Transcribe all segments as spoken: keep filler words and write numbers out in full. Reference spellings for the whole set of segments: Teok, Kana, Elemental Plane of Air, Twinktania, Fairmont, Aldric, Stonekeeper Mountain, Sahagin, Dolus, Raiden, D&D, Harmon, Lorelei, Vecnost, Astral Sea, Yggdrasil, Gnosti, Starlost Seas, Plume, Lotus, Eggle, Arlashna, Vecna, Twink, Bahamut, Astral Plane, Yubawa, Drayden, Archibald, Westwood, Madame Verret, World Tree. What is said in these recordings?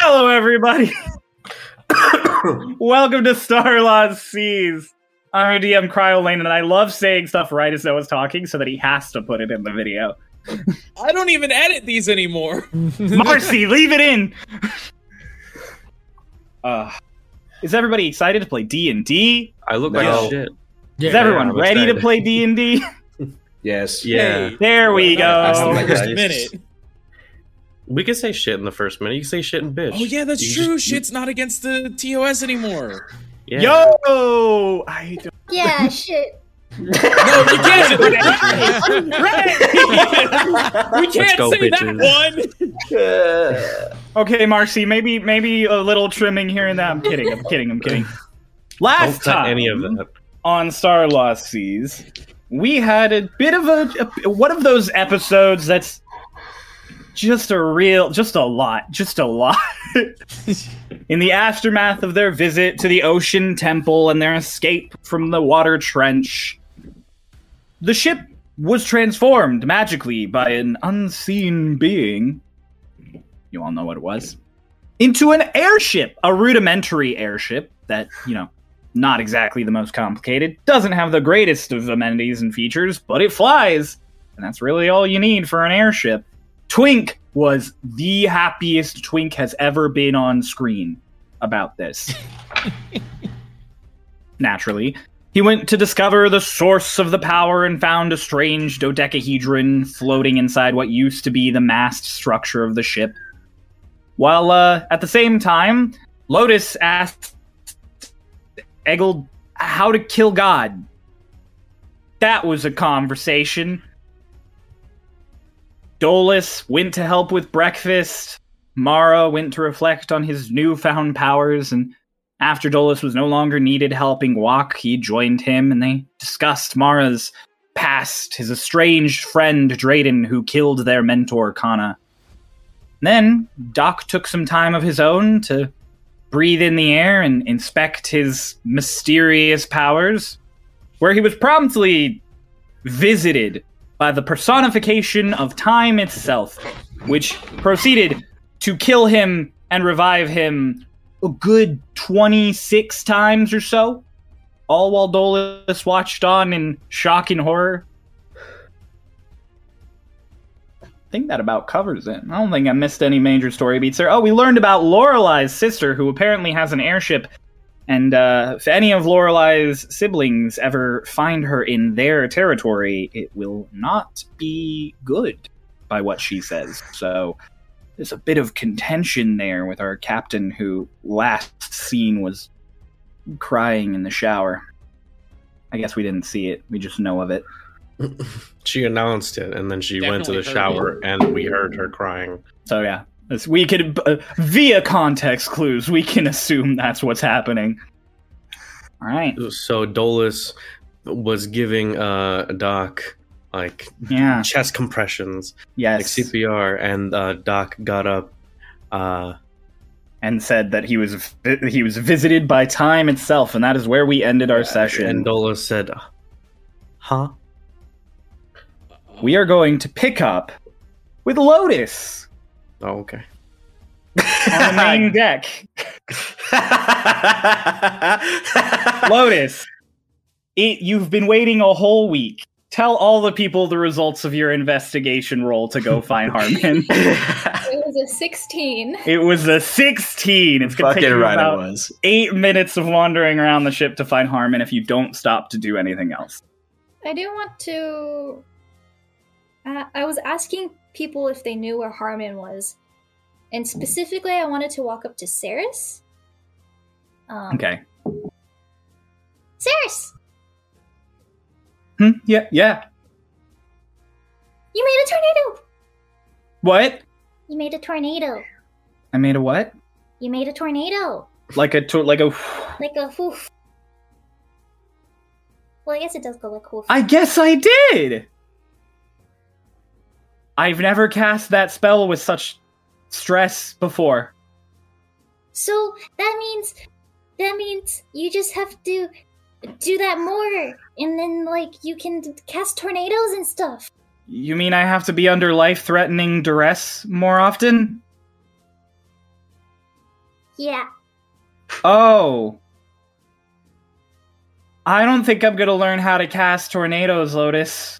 Hello, everybody. Welcome to Starlost Seas. I'm D M Cryolane, and I love saying stuff right as Noah's talking so that he has to put it in the video. I don't even edit these anymore. Marcy, leave it in. Uh, is everybody excited to play D and D? I look no. like shit. Yeah, is everyone yeah, ready excited. to play D and D? Yes. Yeah. Hey, there we go. I, I like first minute. We can say shit in the first minute. You can say shit and bitch. Oh yeah, that's you true. Just, Shit's you... not against the T O S anymore. Yeah. Yo. I don't... Yeah. Shit. No, you can't. Right. We can't go, say bitches. that one. Okay, Marcy. Maybe, maybe a little trimming here and there. I'm kidding. I'm kidding. I'm kidding. Last don't time any of that. on Starlost Seas, we had a bit of a, a one of those episodes that's just a real, just a lot, just a lot. In the aftermath of their visit to the Ocean Temple and their escape from the Water Trench, the ship was transformed magically by an unseen being, you all know what it was, into an airship, a rudimentary airship that, you know, not exactly the most complicated, doesn't have the greatest of amenities and features, but it flies, and that's really all you need for an airship. Twink was the happiest Twink has ever been on screen about this. Naturally, he went to discover the source of the power and found a strange dodecahedron floating inside what used to be the mast structure of the ship. While uh, at the same time, Lotus asked Eggle how to kill God. That was a conversation. Dolus went to help with breakfast. Mara went to reflect on his newfound powers, and after Dolus was no longer needed helping walk, he joined him, and they discussed Mara's past, his estranged friend Drayden, who killed their mentor Kana. Then Doc took some time of his own to breathe in the air and inspect his mysterious powers, where he was promptly visited by the personification of time itself, which proceeded to kill him and revive him a good twenty-six times or so, all while Dolus watched on in shock and horror. I think that about covers it. I don't think I missed any major story beats there. Oh, we learned about Lorelei's sister, who apparently has an airship. And uh, if any of Lorelei's siblings ever find her in their territory, it will not be good by what she says. So there's a bit of contention there with our captain, who last seen was crying in the shower. I guess we didn't see it. We just know of it. She announced it, and then she Definitely went to the shower, it. and we heard her crying. So yeah, we could, uh, via context clues, we can assume that's what's happening. All right. So Dolus was giving uh, Doc like yeah. chest compressions, yes, like C P R, and uh, Doc got up uh, and said that he was he was visited by time itself, and that is where we ended our yeah, session. And Dolus said, "Huh." We are going to pick up with Lotus. Oh, okay. On the main deck. Lotus, it, you've been waiting a whole week. Tell all the people the results of your investigation roll to go find Harmon. It was a sixteen. It was a sixteen. It's going to take you right about it was. eight minutes of wandering around the ship to find Harmon if you don't stop to do anything else. I do want to... Uh, I was asking people if they knew where Harmon was, and specifically I wanted to walk up to Ceres. Um, okay. Ceres! Hmm? Yeah, yeah. You made a tornado! What? You made a tornado. I made a what? You made a tornado. Like a tor- like a... Like a whoof. Well, I guess it does go like whoof. I guess I did! I've never cast that spell with such stress before. So that means that means you just have to do that more, and then like you can cast tornadoes and stuff. You mean I have to be under life-threatening duress more often? Yeah. Oh. I don't think I'm gonna learn how to cast tornadoes, Lotus.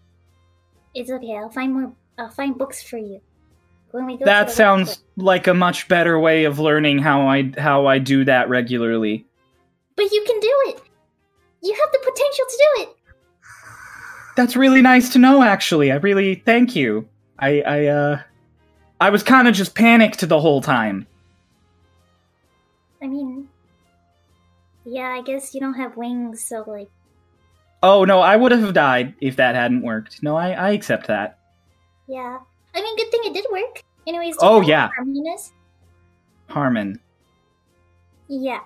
It's okay. I'll find more. I'll find books for you. When we go that sounds book. like a much better way of learning how I how I do that regularly. But you can do it. You have the potential to do it. That's really nice to know. Actually, I really thank you. I I uh, I was kind of just panicked the whole time. I mean. Yeah, I guess you don't have wings, so, like... Oh, no, I would have died if that hadn't worked. No, I, I accept that. Yeah. I mean, good thing it did work. Anyways, do you oh, know yeah. Harmon is? Harmon. Yeah.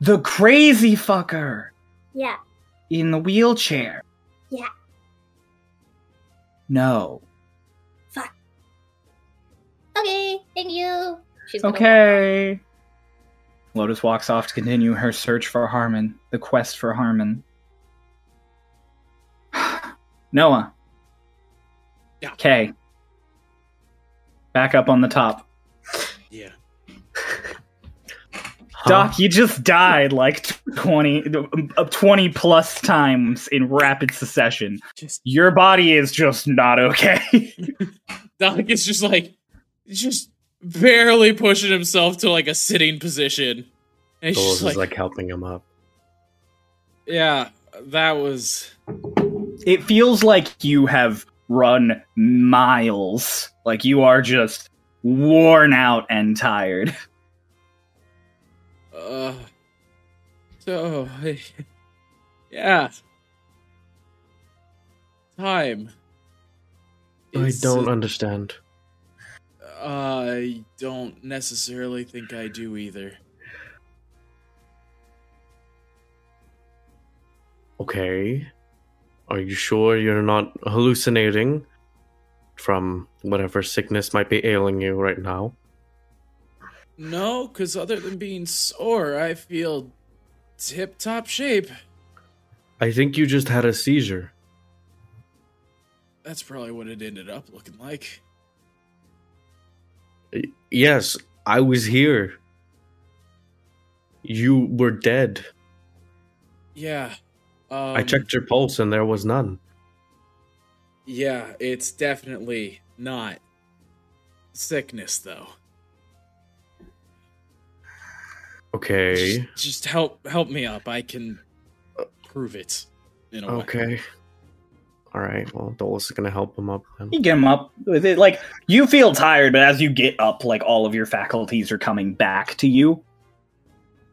The crazy fucker! Yeah. In the wheelchair. Yeah. No. Fuck. Okay, thank you! She's gonna okay. Go. Lotus walks off to continue her search for Harmon, the quest for Harmon. Noah. Yeah. Okay. Back up on the top. Yeah. Doc, you just died like twenty, twenty plus times in rapid succession. Just, Your body is just not okay. Doc is just like, just... barely pushing himself to like a sitting position. And Dolus like, is like helping him up. Yeah, that was. It feels like you have run miles. Like you are just worn out and tired. Uh. So. Yeah. Time. I it's, don't understand. I don't necessarily think I do either. Okay. Are you sure you're not hallucinating from whatever sickness might be ailing you right now? No, because other than being sore, I feel tip-top shape. I think you just had a seizure. That's probably what it ended up looking like. Yes, I was here. You were dead. Yeah. Um, I checked your pulse and there was none. Yeah, it's definitely not sickness, though. Okay. Just, just help help me up. I can prove it in a okay. way. Okay. All right, well, Dolus is going to help him up. Then. You get him up with it. Like, you feel tired, but as you get up, like, all of your faculties are coming back to you.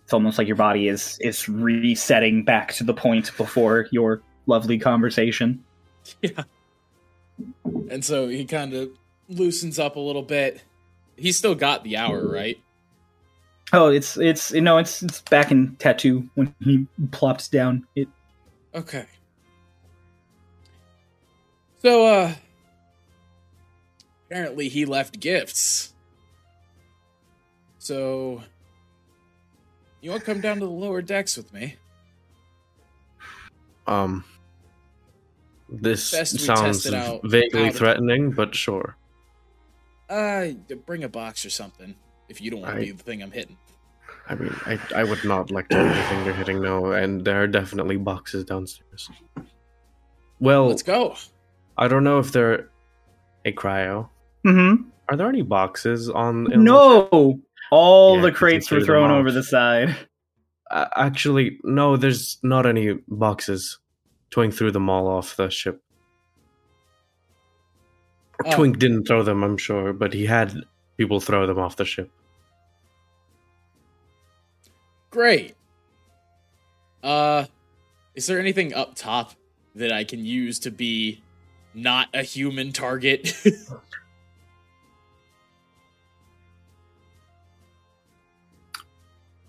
It's almost like your body is, is resetting back to the point before your lovely conversation. Yeah. And so he kind of loosens up a little bit. He's still got the hour, right? Oh, it's, it's you know, it's, it's back in tattoo when he plops down. It. Okay. So, uh, apparently he left gifts. So, you want to come down to the lower decks with me? Um, this sounds out, vaguely out threatening, it. But sure. Uh, bring a box or something, if you don't want to be the thing I'm hitting. I mean, I, I would not like to be the thing you're hitting, no, and there are definitely boxes downstairs. Well, let's go. I don't know if they're a cryo. Mm-hmm. Are there any boxes on? No, all yeah, the crates were thrown over the side. Uh, actually, no, there's not any boxes. Twink threw them all off the ship. Oh. Twink didn't throw them, I'm sure, but he had people throw them off the ship. Great. Uh, is there anything up top that I can use to be? Not a human target.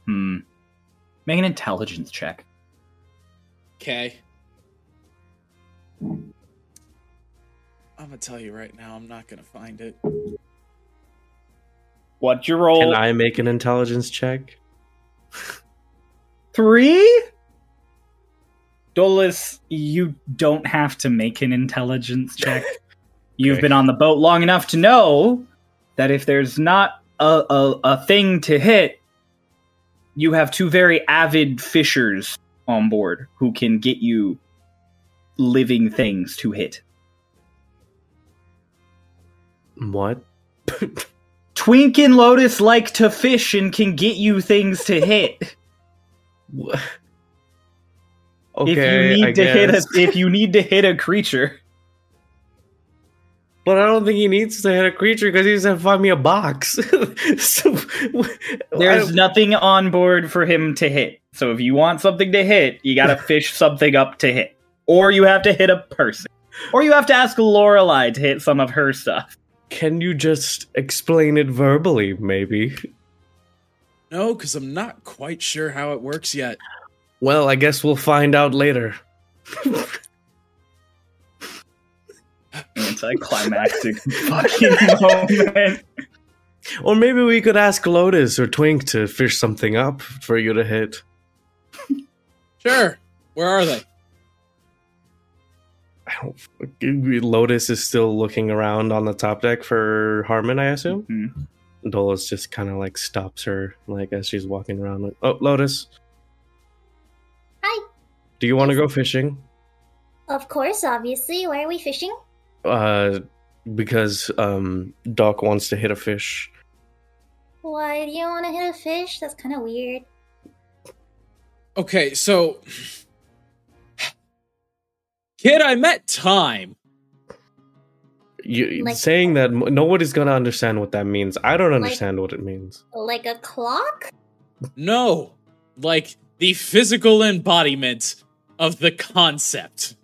hmm. Make an intelligence check. Okay. I'm gonna tell you right now, I'm not gonna find it. What'd you roll? Can I make an intelligence check? Three? Dolus, you don't have to make an intelligence check. You've okay. been on the boat long enough to know that if there's not a, a, a thing to hit, you have two very avid fishers on board who can get you living things to hit. What? Twink and Lotus like to fish and can get you things to hit. What? Okay, if you need I to guess. hit a, if you need to hit a creature. But I don't think he needs to hit a creature because he doesn't find me a box. So, there's nothing on board for him to hit. So if you want something to hit, you gotta fish something up to hit. Or you have to hit a person. Or you have to ask Lorelei to hit some of her stuff. Can you just explain it verbally, maybe? No, because I'm not quite sure how it works yet. Well, I guess we'll find out later. Anticlimactic fucking moment. Or maybe we could ask Lotus or Twink to fish something up for you to hit. Sure. Where are they? I don't fucking... Lotus is still looking around on the top deck for Harmon, I assume. Mm-hmm. Dolus just kind of like stops her, like as she's walking around. Like, oh, Lotus. Hi. Do you want to go fishing? Of course, obviously. Why are we fishing? Uh, because um, Doc wants to hit a fish. Why do you want to hit a fish? That's kind of weird. Okay, so... Kid, I met time. You, like, saying that, nobody's going to understand what that means. I don't understand like, what it means. Like a clock? No. Like the physical embodiment of the concept.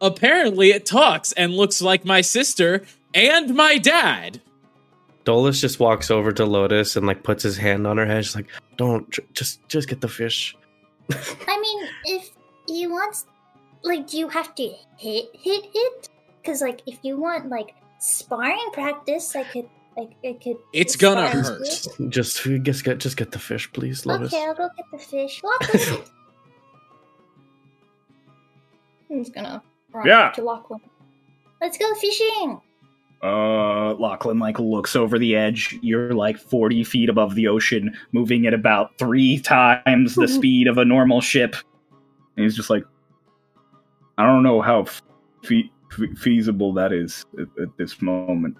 Apparently it talks and looks like my sister and my dad. Dolus just walks over to Lotus and like puts his hand on her head. She's like, don't, just, just get the fish. I mean, if you want, like, do you have to hit hit it? Because, like, if you want, like, sparring practice, I could, like, it could. It's gonna hurt. It. Just, just get, just get the fish, please, Lotus. Okay, I'll go get the fish. Lotus. Who's gonna? Yeah. To Lachlan. Let's go fishing. Uh, Lachlan, like, looks over the edge. You're, like, forty feet above the ocean, moving at about three times the speed of a normal ship. And he's just like, I don't know how fe- fe- feasible that is at, at this moment.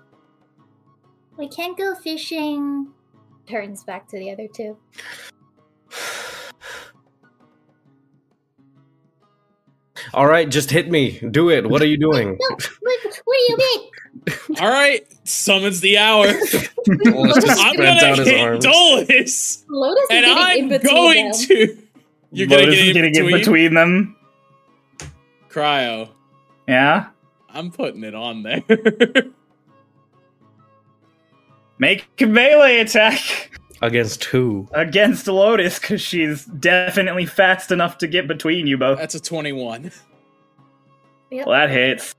We can't go fishing. Turns back to the other two. All right, just hit me. Do it. What are you doing? No, what, what do you mean? All right, summons the hour. I'm gonna hit Dolus, and I'm going to. You're gonna get, gonna get between them. Cryo. Yeah, I'm putting it on there. Make a melee attack against who? Against Lotus, because she's definitely fast enough to get between you both. That's a twenty-one. Yep. Well, that hits.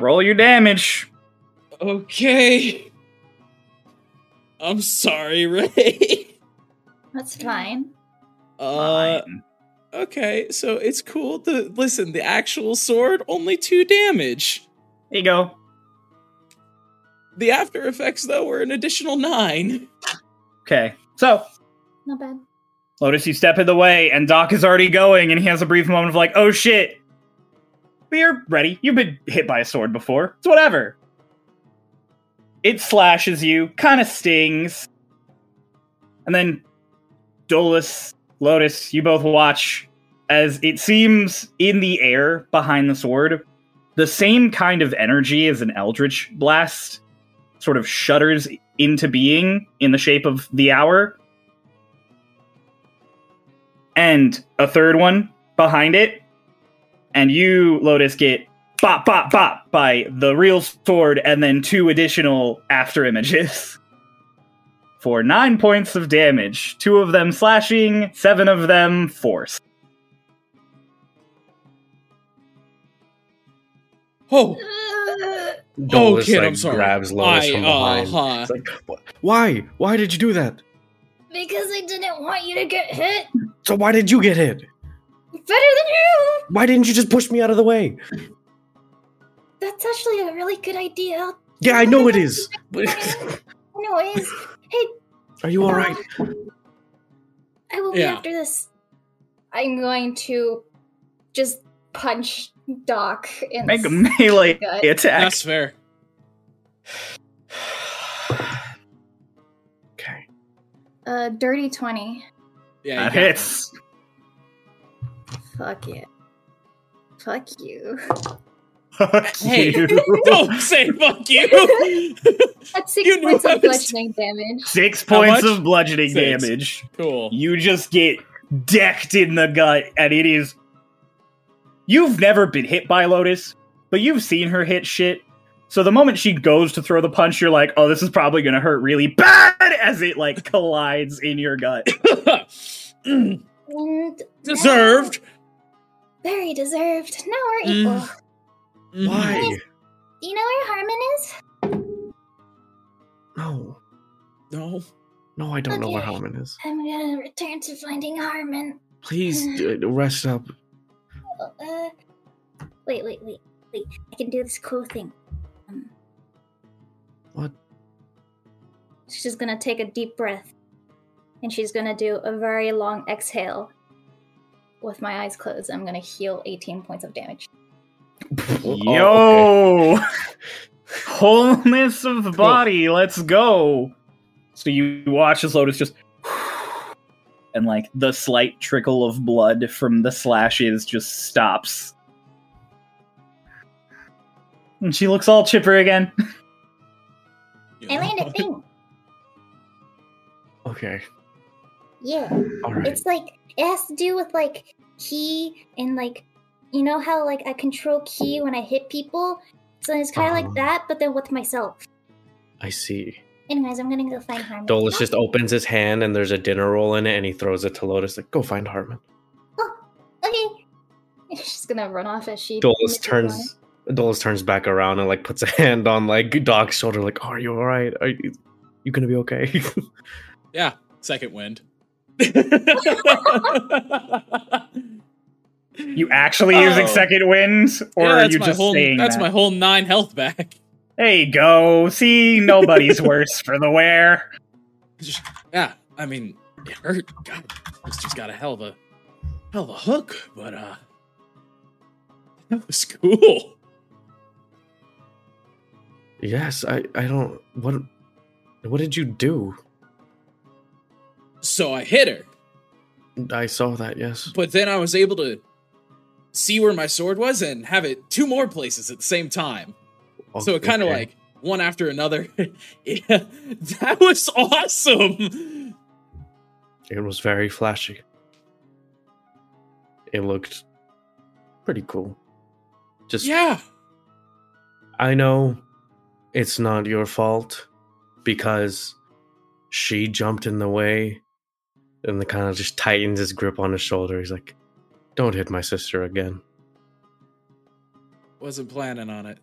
Roll your damage. Okay. I'm sorry, Ray. That's fine. Uh, fine. Okay, so it's cool to... Listen, the actual sword, only two damage. There you go. The after effects, though, were an additional nine. Okay, so... Not bad. Lotus, you step in the way, and Doc is already going, and he has a brief moment of like, oh shit! You're ready. You've been hit by a sword before. It's whatever. It slashes you, kind of stings. And then Dolus, Lotus, you both watch as it seems in the air behind the sword, the same kind of energy as an eldritch blast sort of shudders into being in the shape of the hour. And a third one behind it. And you, Lotus, get bop, bop, bop by the real sword and then two additional after images for nine points of damage. Two of them slashing, seven of them force. Oh. Dolus, oh, kid, like, I'm sorry. Grabs Lotus I, from behind. Uh-huh. It's like, why? Why did you do that? Because I didn't want you to get hit. So why did you get hit? Better than you! Why didn't you just push me out of the way? That's actually a really good idea. Yeah, I know it is. I know noise. Hey. Are you all right? I will yeah. be after this. I'm going to just punch Doc in Make a melee gut. attack. That's fair. Okay. Uh, dirty twenty. Yeah, that hits. Fuck it. Fuck you. Fuck hey, you. Don't say fuck you. That's six you points of bludgeoning damage. Six points of bludgeoning six. damage. Cool. You just get decked in the gut, and it is... You've never been hit by Lotus, but you've seen her hit shit. So the moment she goes to throw the punch, you're like, oh, this is probably going to hurt really bad as it, like, collides in your gut. mm. And deserved. Very deserved. Now we're equal. Mm. Why? Do you, you know where Harmon is? No. No? No, I don't okay. know where Harmon is. I'm going to return to finding Harmon. Please, uh, rest up. Uh, wait, wait, wait, wait. I can do this cool thing. Um, what? She's gonna take a deep breath, and she's gonna do a very long exhale. With my eyes closed, I'm gonna heal eighteen points of damage. Yo! Oh, okay. Wholeness of the body, cool. Let's go! So you watch as Lotus just... And, like, the slight trickle of blood from the slashes just stops. And she looks all chipper again. I landed a thing! Okay. Yeah. All right. It's like, it has to do with, like, ki, and, like, you know how, like, I control ki when I hit people? So it's kind of um, like that, but then with myself. I see. Anyways, I'm gonna go find Harmon. Dolus just opens his hand and there's a dinner roll in it and he throws it to Lotus, like, go find Harmon. Oh, okay. She's gonna run off as she... Dolus turns Dolus turns back around and, like, puts a hand on, like, Doc's shoulder, like, oh, are you alright? Are you, you gonna be okay? Yeah, second wind. You actually oh. using second wind? Or yeah, are you just whole, saying That's that? my whole nine health back. There you go. See, nobody's worse for the wear. Yeah, I mean, it hurt. God, it's just got a hell of a, hell of a hook, but uh, that was cool. Yes, I, I don't. What, what did you do? So I hit her. I saw that. Yes, but then I was able to see where my sword was and have it two more places at the same time. Okay. So it kind of like one after another. Yeah, that was awesome. It was very flashy. It looked pretty cool. Just yeah. I know it's not your fault because she jumped in the way, and the kind of just tightens his grip on his shoulder. He's like, "Don't hit my sister again." Wasn't planning on it.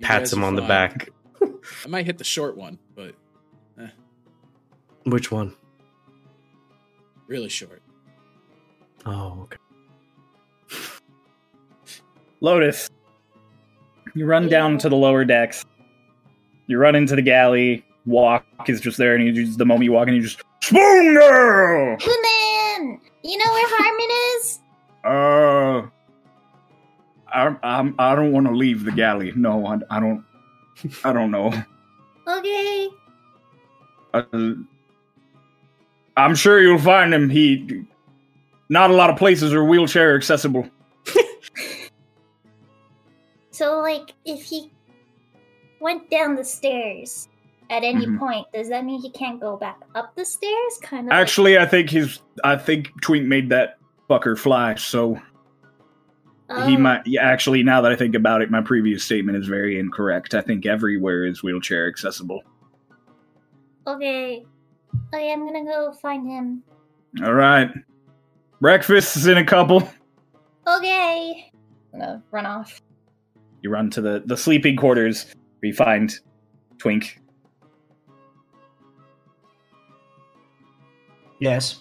You Pats him on fine. the back. I might hit the short one, but... Eh. Which one? Really short. Oh, okay. Lotus, you run yeah. down to the lower decks. You run into the galley. Walk is just there, and you just, the moment you walk in, you just... Spoon girl! Hey, man! You know where Harmon is? Uh... I I'm, I don't want to leave the galley. No, I, I don't. I don't know. Okay. Uh, I'm sure you'll find him. He, not a lot of places are wheelchair accessible. So, like, if he went down the stairs at any mm-hmm. point, does that mean he can't go back up the stairs? Kind of. Actually, like- I think his. I think Twink made that fucker fly. So. Oh. He might yeah, actually. Now that I think about it, my previous statement is very incorrect. I think everywhere is wheelchair accessible. Okay, okay, I'm gonna go find him. All right, breakfast is in a couple. Okay, I'm gonna run off. You run to the the sleeping quarters. Where you find Twink. Yes.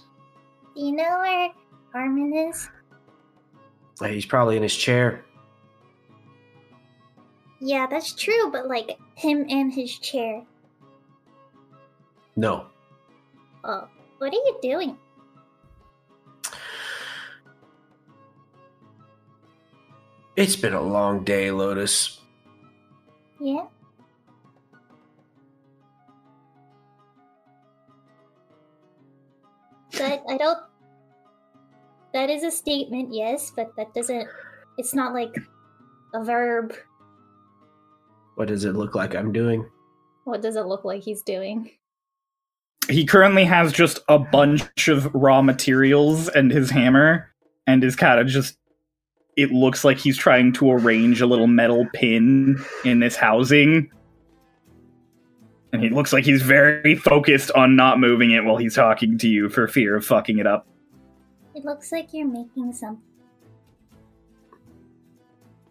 Do you know where Harmon is? He's probably in his chair. Yeah, that's true, but, like, him and his chair. No. Oh, what are you doing? It's been a long day, Lotus. Yeah? But I don't... That is a statement, yes, but that doesn't... It's not like a verb. What does it look like I'm doing? What does it look like he's doing? He currently has just a bunch of raw materials and his hammer, and is kind of just... It looks like he's trying to arrange a little metal pin in this housing. And he looks like he's very focused on not moving it while he's talking to you for fear of fucking it up. It looks like you're making something.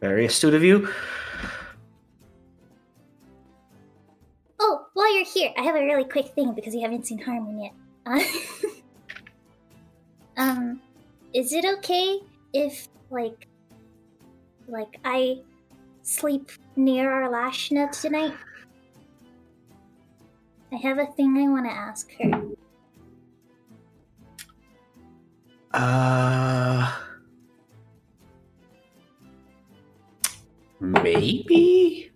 Very astute of you. Oh, while you're here, I have a really quick thing because you haven't seen Harmon yet. Uh, um, is it okay if, like, like I sleep near Arlashna tonight? I have a thing I want to ask her. Uh... Maybe?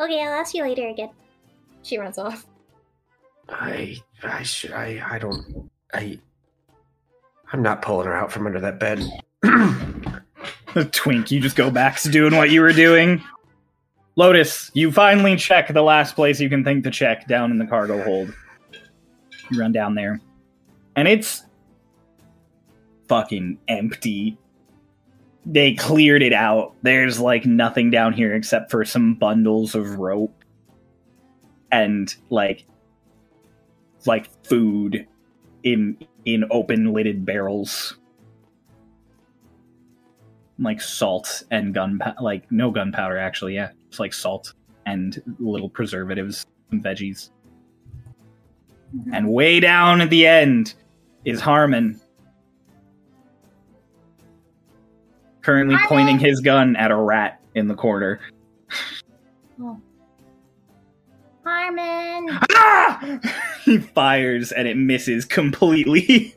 Okay, I'll ask you later again. She runs off. I... I should... I... I don't... I... I'm not pulling her out from under that bed. Twink, you just go back to doing what you were doing. Lotus, you finally check the last place you can think to check down in the cargo hold. You run down there. And it's... fucking empty. They cleared it out. There's, like, nothing down here except for some bundles of rope. And, like... like, food in in open-lidded barrels. Like, salt and gunpowder. Like, no gunpowder, actually, yeah. It's like salt and little preservatives and veggies. Mm-hmm. And way down at the end is Harmon. Currently Harmon. Pointing his gun at a rat in the corner. Oh. Harmon! Ah! He fires and it misses completely.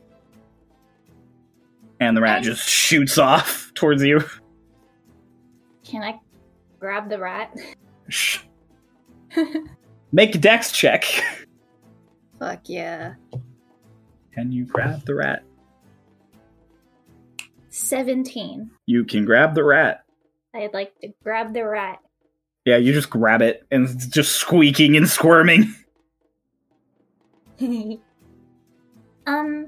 And the rat and... just shoots off towards you. Can I grab the rat? Shh. Make a dex check. Fuck yeah. Can you grab the rat? seventeen. You can grab the rat. I'd like to grab the rat. Yeah, you just grab it and it's just squeaking and squirming. um... I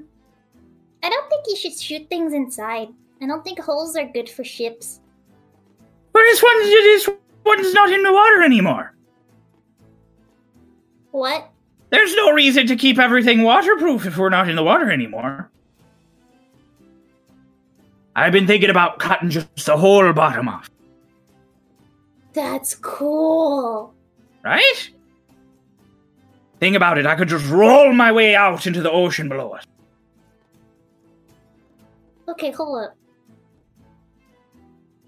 don't think you should shoot things inside. I don't think holes are good for ships. But this one, this one's not in the water anymore. What? There's no reason to keep everything waterproof if we're not in the water anymore. I've been thinking about cutting just the whole bottom off. That's cool. Right? Think about it, I could just roll my way out into the ocean below us. Okay, hold up.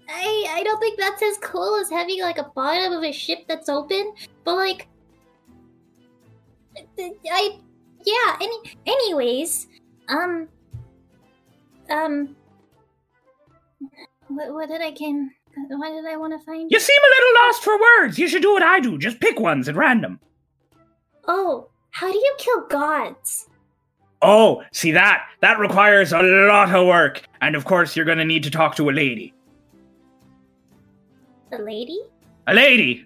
I I don't think that's as cool as having, like, a bottom of a ship that's open, but, like, I, yeah, any, anyways, um, um, what, what did I can, why did I want to find? You seem a little lost for words. You should do what I do. Just pick ones at random. Oh, how do you kill gods? Oh, see that? That requires a lot of work. And of course, you're going to need to talk to a lady. A lady? A lady.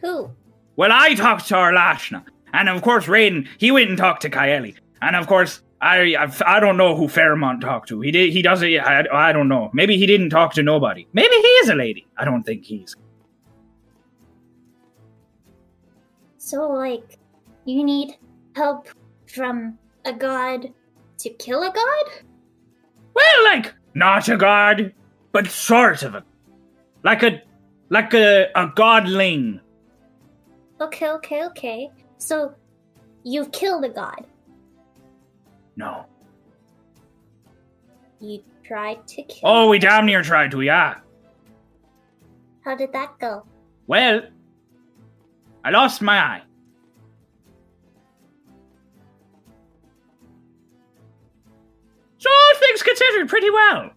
Who? Well, I talked to Arlashna. And of course, Raiden, he went and talked to Kaeli. And of course, I I, I don't know who Fairmont talked to. He did, he doesn't, I, I don't know. Maybe he didn't talk to nobody. Maybe he is a lady. I don't think he's. So, like, you need... help from a god to kill a god? Well, like, not a god, but sort of a... Like a... Like a, a godling. Okay, okay, okay. So, you've killed a god? No. You tried to kill... Oh, we damn near tried to, yeah. How did that go? Well, I lost my eye. So all things considered, pretty well.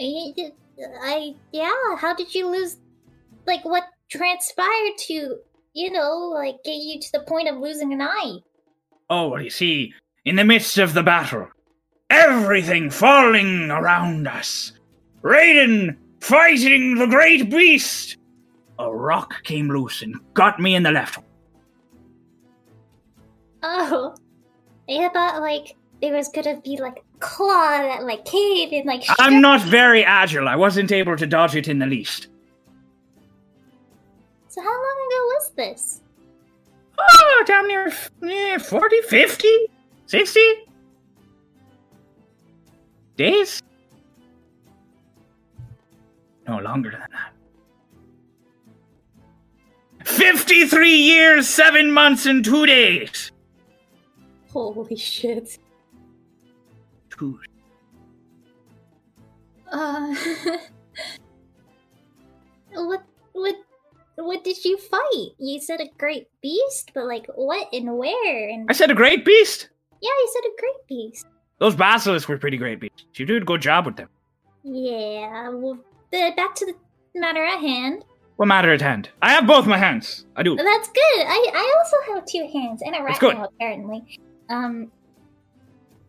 I, I, yeah, how did you lose, like, what transpired to, you know, like, get you to the point of losing an eye? Oh, well, you see, in the midst of the battle, everything falling around us, Raiden fighting the great beast, a rock came loose and got me in the left. Oh, yeah, but, like, there was going to be, like, a claw that, like, came and, like... I'm sh- not very agile. I wasn't able to dodge it in the least. So how long ago was this? Oh, down near eh, forty, fifty, sixty days? No, longer than that. fifty-three years, seven months, and two days Holy shit. Two. Uh... what... what... What did you fight? You said a great beast, but like what and where? And I said a great beast? Yeah, you said a great beast. Those basilisks were pretty great beasts. You did a good job with them. Yeah, well, back to the matter at hand. What matter at hand? I have both my hands. I do. That's good. I, I also have two hands and a rational, apparently. Um,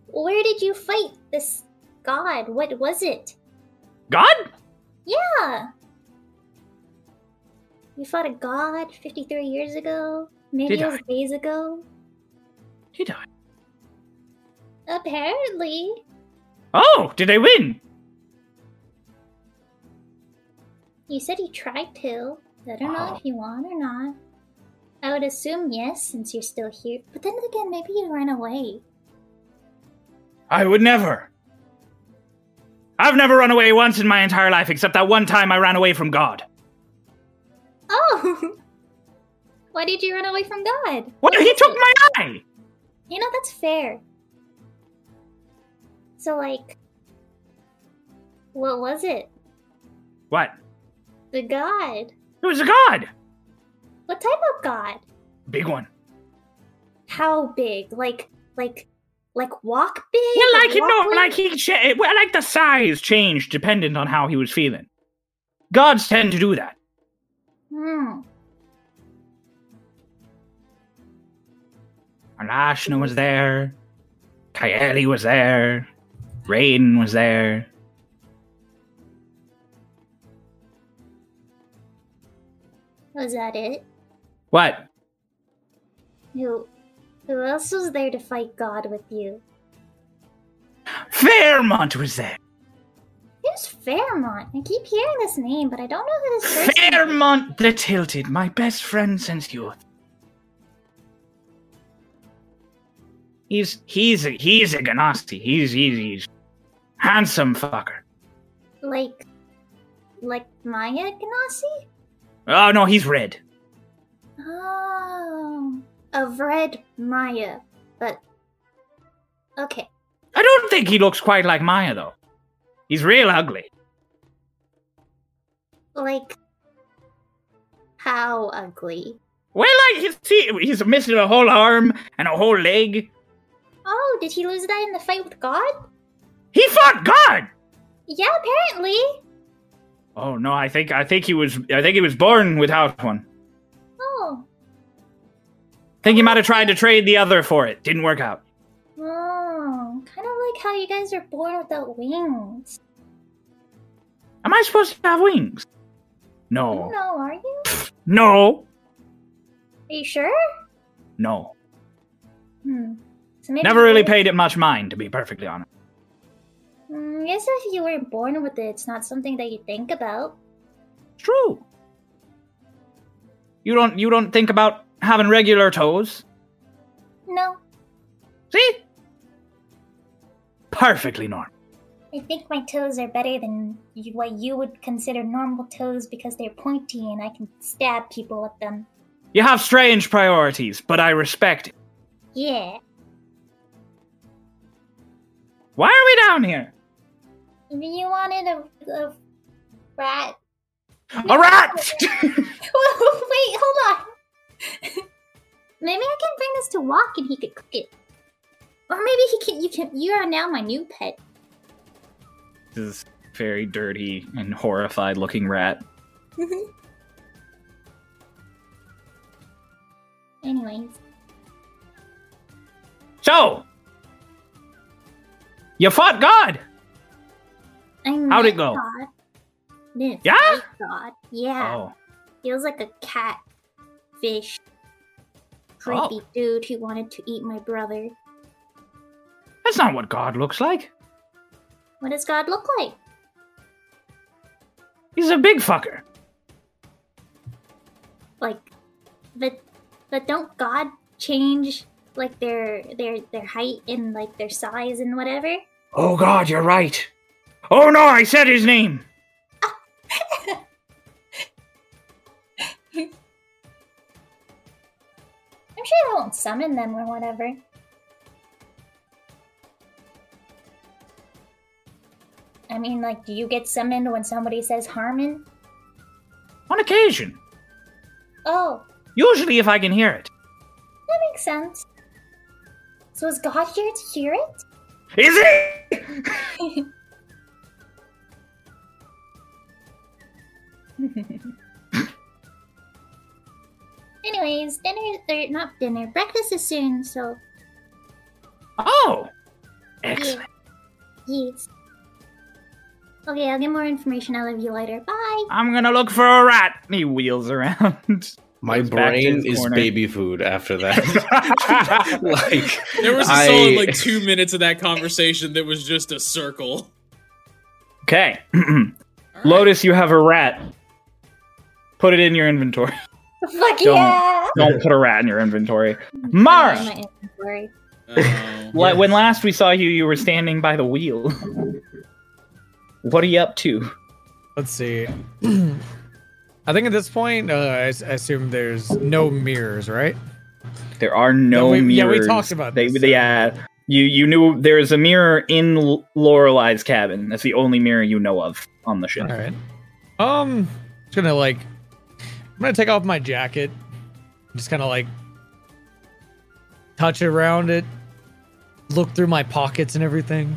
where did you fight this god? What was it? God? Yeah. You fought a god fifty-three years ago Maybe it was days ago? He died. Apparently. Oh, did I win? You said he tried to. I don't wow. know if you won or not. I would assume yes, since you're still here. But then again, maybe you ran away. I would never. I've never run away once in my entire life, except that one time I ran away from God. Oh! Why did you run away from God? Well, he took my eye! You know, that's fair. So, like... what was it? What? The god. It was a god! What type of god? Big one. How big? Like, like, like walk big? Well, like, you know, like he, cha- well, like the size changed dependent on how he was feeling. Gods tend to do that. Hmm. Arlashna was there. Kaeli was there. Raiden was there. Was that it? What? Who, who else was there to fight God with you? Fairmont was there. Who's Fairmont? I keep hearing this name, but I don't know who this person is. Fairmont the Tilted, my best friend since youth. He's he's a, he's a Gnosti. He's he's he's handsome fucker. Like, like Maya Gnosti? Oh no, he's red. Oh, of red Maya, but okay. I don't think he looks quite like Maya though. He's real ugly. Like, how ugly? Well, like, you see, he's missing a whole arm and a whole leg. Oh, did he lose that in the fight with God? He fought God! Yeah, apparently. Oh, no, I think I think he was I think he was born without one. Oh. I think he might have tried to trade the other for it. Didn't work out. Oh, kind of like how you guys are born without wings. Am I supposed to have wings? No. No, are you? No. Are you sure? No. Hmm. So maybe never really paid it much mind, to be perfectly honest. I guess if you weren't born with it, it's not something that you think about. It's true. You don't. You don't think about having regular toes. No. See? Perfectly normal. I think my toes are better than you, what you would consider normal toes because they're pointy and I can stab people with them. You have strange priorities, but I respect it. Yeah. Why are we down here? You wanted a, a rat All right. Wait, hold on. Maybe I can bring this to Walk and he could cook it. Or maybe he can. You can. You are now my new pet. This very dirty and horrified-looking rat. Anyways. So, you fought God. I'm How'd it go? God. This yeah. God. Yeah. Oh. Feels like a cat, fish, creepy oh. dude who wanted to eat my brother. That's not what God looks like. What does God look like? He's a big fucker. Like, but but don't God change like their their their height and like their size and whatever? Oh God, you're right. Oh no, I said his name. I'm sure I won't summon them or whatever. I mean, like, do you get summoned when somebody says Harmon? On occasion. Oh. Usually if I can hear it. That makes sense. So is God here to hear it? Is it? Anyways, dinner, or not dinner, breakfast is soon, so. Oh! Excellent. Yes. Okay, I'll get more information out of you later. Bye! I'm gonna look for a rat! He wheels around. My brain is corner. Baby food after that. Like, there was a I... solid, like, two minutes of that conversation that was just a circle. Okay. Right. Lotus, you have a rat. Put it in your inventory. Fuck don't, yeah! Don't put a rat in your inventory. Mara! In my inventory. Uh, yeah. When last we saw you, you were standing by the wheel. What are you up to? Let's see. I think at this point, uh, I, I assume there's no mirrors, right? There are no we, mirrors. Yeah, we talked about they, this. Yeah, uh, you, you knew there is a mirror in Lorelei's cabin. That's the only mirror you know of on the ship. All right. Um, it's gonna like... I'm gonna take off my jacket, just kind of like touch around it, look through my pockets and everything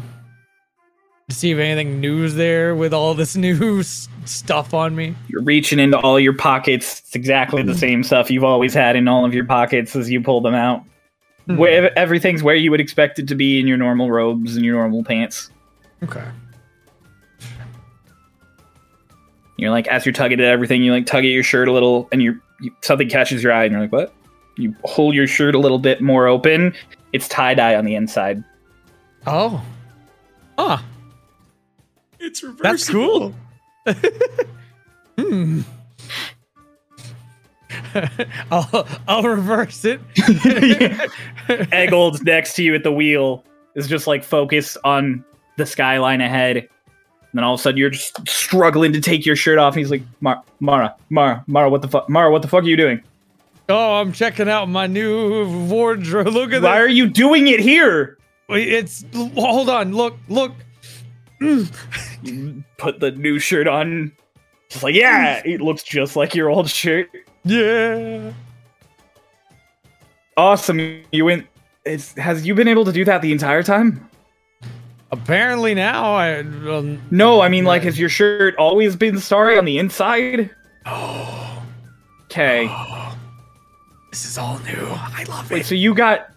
to see if anything new's there with all this new s stuff on me. You're reaching into all your pockets. It's exactly the same stuff you've always had in all of your pockets as you pull them out. Mm-hmm. Where, everything's where you would expect it to be in your normal robes and your normal pants. Okay. You're like, as you're tugging at everything, you like tug at your shirt a little, and you, you something catches your eye, and you're like, what? You hold your shirt a little bit more open. It's tie-dye on the inside. Oh. Huh. It's reversible. That's cool. Hmm. I'll, I'll reverse it. Eggold's next to you at the wheel is just like focused on the skyline ahead. And then all of a sudden, you're just struggling to take your shirt off. And he's like, Mar Mara, Mara, Mara, what the fuck? Mara, what the fuck are you doing? Oh, I'm checking out my new wardrobe. Look at that. Why are you doing it here? It's, hold on. Look, look. Mm. Put the new shirt on. Just like, yeah, it looks just like your old shirt. Yeah. Awesome. You went, it's, has you been able to do that the entire time? Apparently now, I... Um, no, I mean, like, has your shirt always been starry on the inside? Oh. Okay. Oh. This is all new. I love Wait, it. So you got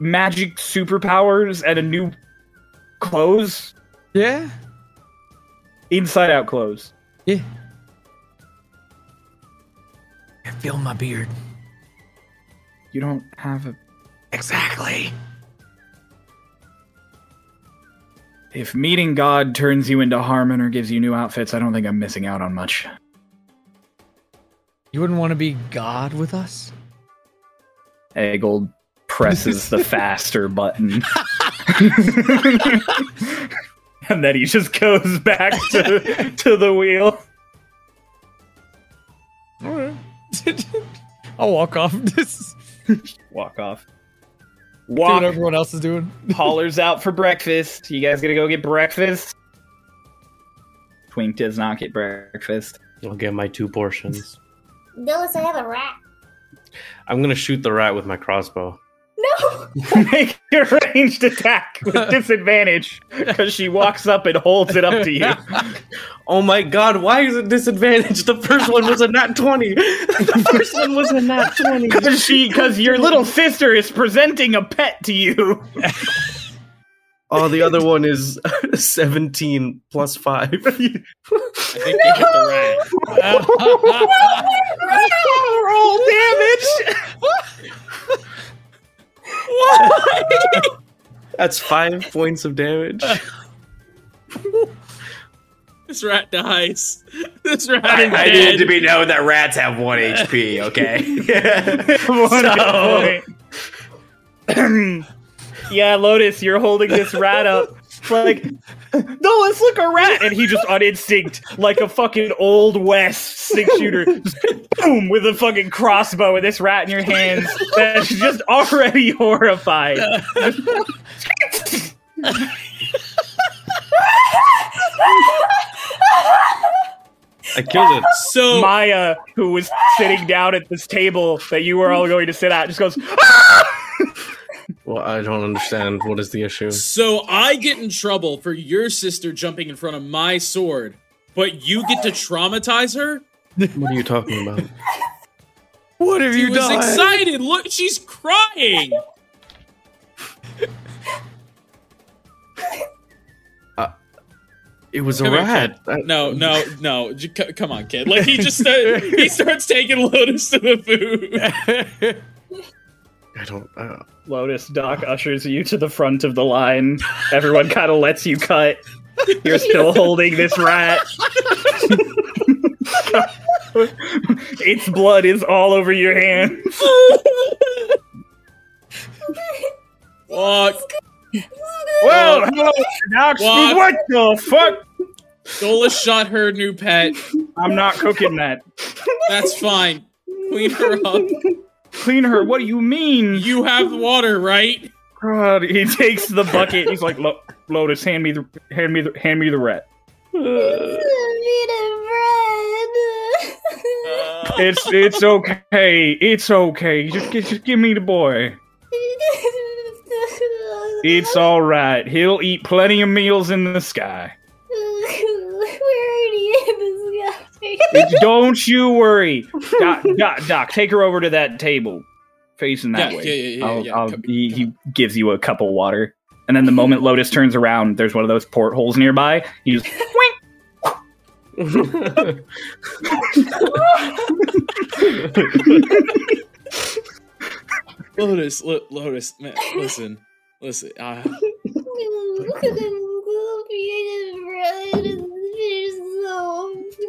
magic superpowers and a new clothes? Yeah. Inside-out clothes. Yeah. I feel my beard. You don't have a... Exactly. If meeting God turns you into Harmon or gives you new outfits, I don't think I'm missing out on much. You wouldn't want to be God with us? Eggold presses the faster button. And then he just goes back to, to the wheel. Alright. I'll walk off. Walk off. Walk, do what everyone else is doing. Hollers out for breakfast. You guys gonna go get breakfast? Twink does not get breakfast. I'll get my two portions. Dolus, I have a rat. I'm going to shoot the rat with my crossbow. No! Make your ranged attack with disadvantage because she walks up and holds it up to you. Oh my god, why is it disadvantage? The first one was a nat twenty. The first one was a nat twenty. Because she, because your little sister is presenting a pet to you. Oh, the other one is seventeen plus five. I think no! You hit the rat. Uh, no, roll damage! Why? That's five points of damage. This rat dies. This rat I, is I dead. Need to be known that rats have one H P, okay? Yeah. one Yeah, Lotus, you're holding this rat up. Like, no, let's look a rat. And he just on instinct, like a fucking old west six shooter, boom, with a fucking crossbow with this rat in your hands. That's just already horrified. I killed it. So Maya, who was sitting down at this table that you were all going to sit at, just goes, ah! Well, I don't understand. What is the issue? So I get in trouble for your sister jumping in front of my sword, but you get to traumatize her? What are you talking about? What have she you done? She was excited. Look, she's crying. Uh, it was come a rat. Here, no, no, no. C- come on, kid. Like, he just uh, he starts taking Lotus to the food. I don't, I don't. Lotus, Doc ushers you to the front of the line. Everyone kind of lets you cut. You're still holding this rat. Its blood is all over your hands. Fuck. Well, hello, Doc. What the fuck? Dolus shot her new pet. I'm not cooking that. That's fine. Clean her up. Clean her. What do you mean? You have water, right? God, he takes the bucket. He's like, Lo- Lotus, hand me the, hand me the, hand me the rat. Uh, it's it's okay. It's okay. Just just give me the boy. It's all right. He'll eat plenty of meals in the sky. Don't you worry. Doc, Doc, Doc, take her over to that table. Facing that yeah, way. Yeah, yeah, yeah, I'll, yeah. I'll, come, he, come he gives you a cup of water. And then the moment Lotus turns around, there's one of those portholes nearby. You just... Wink! Lotus, lo- Lotus, man, listen. Listen. Uh...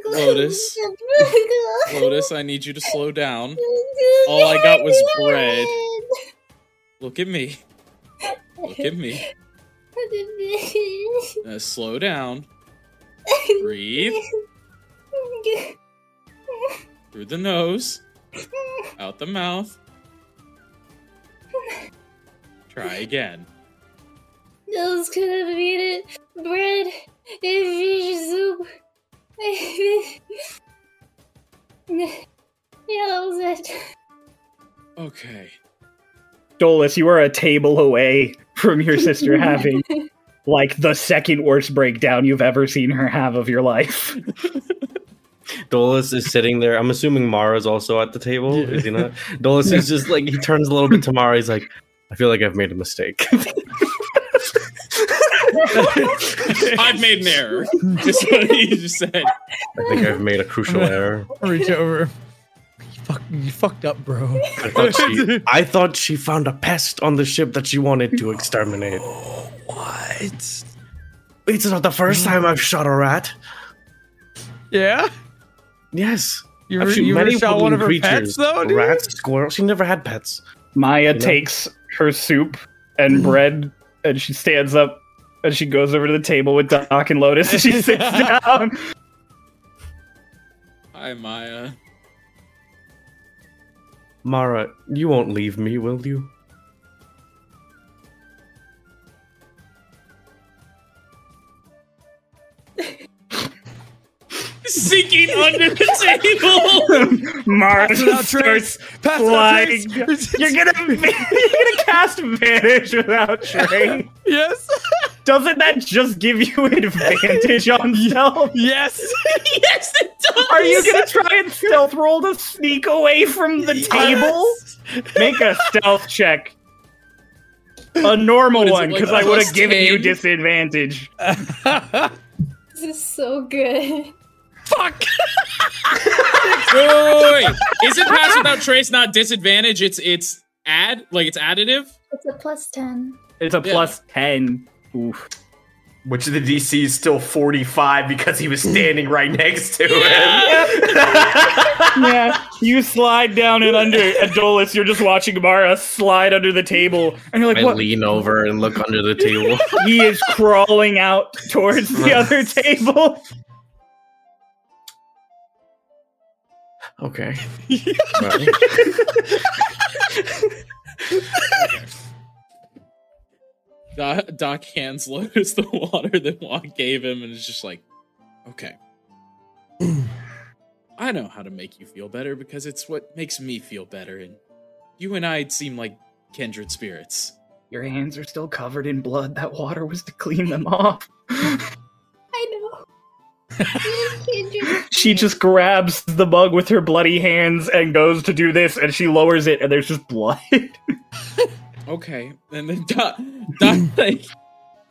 Lotus, Lotus, I need you to slow down. All I got was bread. Look at me. Look at me. Now slow down. Breathe. Through the nose. Out the mouth. Try again. Those could have eaten bread and fish soup. Okay. Dolus, you are a table away from your sister having like the second worst breakdown you've ever seen her have of your life. Dolus is sitting there. I'm assuming Mara's also at the table, yeah. Is he not? Dolus is just like, he turns a little bit to Mara. He's like, I feel like I've made a mistake. I've made an error. Just what he just said. I think I've made a crucial error. I'll reach over. You, fuck, you fucked up, bro. I thought, she, I thought she found a pest on the ship that she wanted to exterminate. Oh, what? It's not the first time I've shot a rat. Yeah? Yes. You were, you were shot one of her creatures. Pets, though, dude? Rats, squirrels. She never had pets. Maya no. takes her soup and bread, and she stands up. And she goes over to the table with Doc and Lotus and she sits down. Hi, Maya. Mara, you won't leave me, will you? sinking under the table. Mara starts flying. You're gonna, you're gonna cast Vanish without Train? Yes. Doesn't that just give you advantage on stealth? Yes. Yes, it does. Are you gonna try and stealth roll to sneak away from the table? Yes. Make a stealth check. A normal one, because like I would have given you disadvantage. This is so good. Fuck! wait, wait, wait. Isn't pass without trace not disadvantage? It's it's add, like it's additive. It's a plus ten. It's a yeah. plus ten. Oof. Which the D C is still forty-five because he was standing right next to yeah. him. Yeah, you slide down and under Dolus. You're just watching Mara slide under the table, and you're like, "What?" I lean over and look under the table. He is crawling out towards the other table. Okay. Doc, Doc hands Lotus the water that Wong gave him, and it's just like, okay. I know how to make you feel better because it's what makes me feel better, and you and I seem like kindred spirits. Your hands are still covered in blood. That water was to clean them off. I know. She just grabs the mug with her bloody hands and goes to do this, and she lowers it, and there's just blood. Okay, and then Doc, Doc like,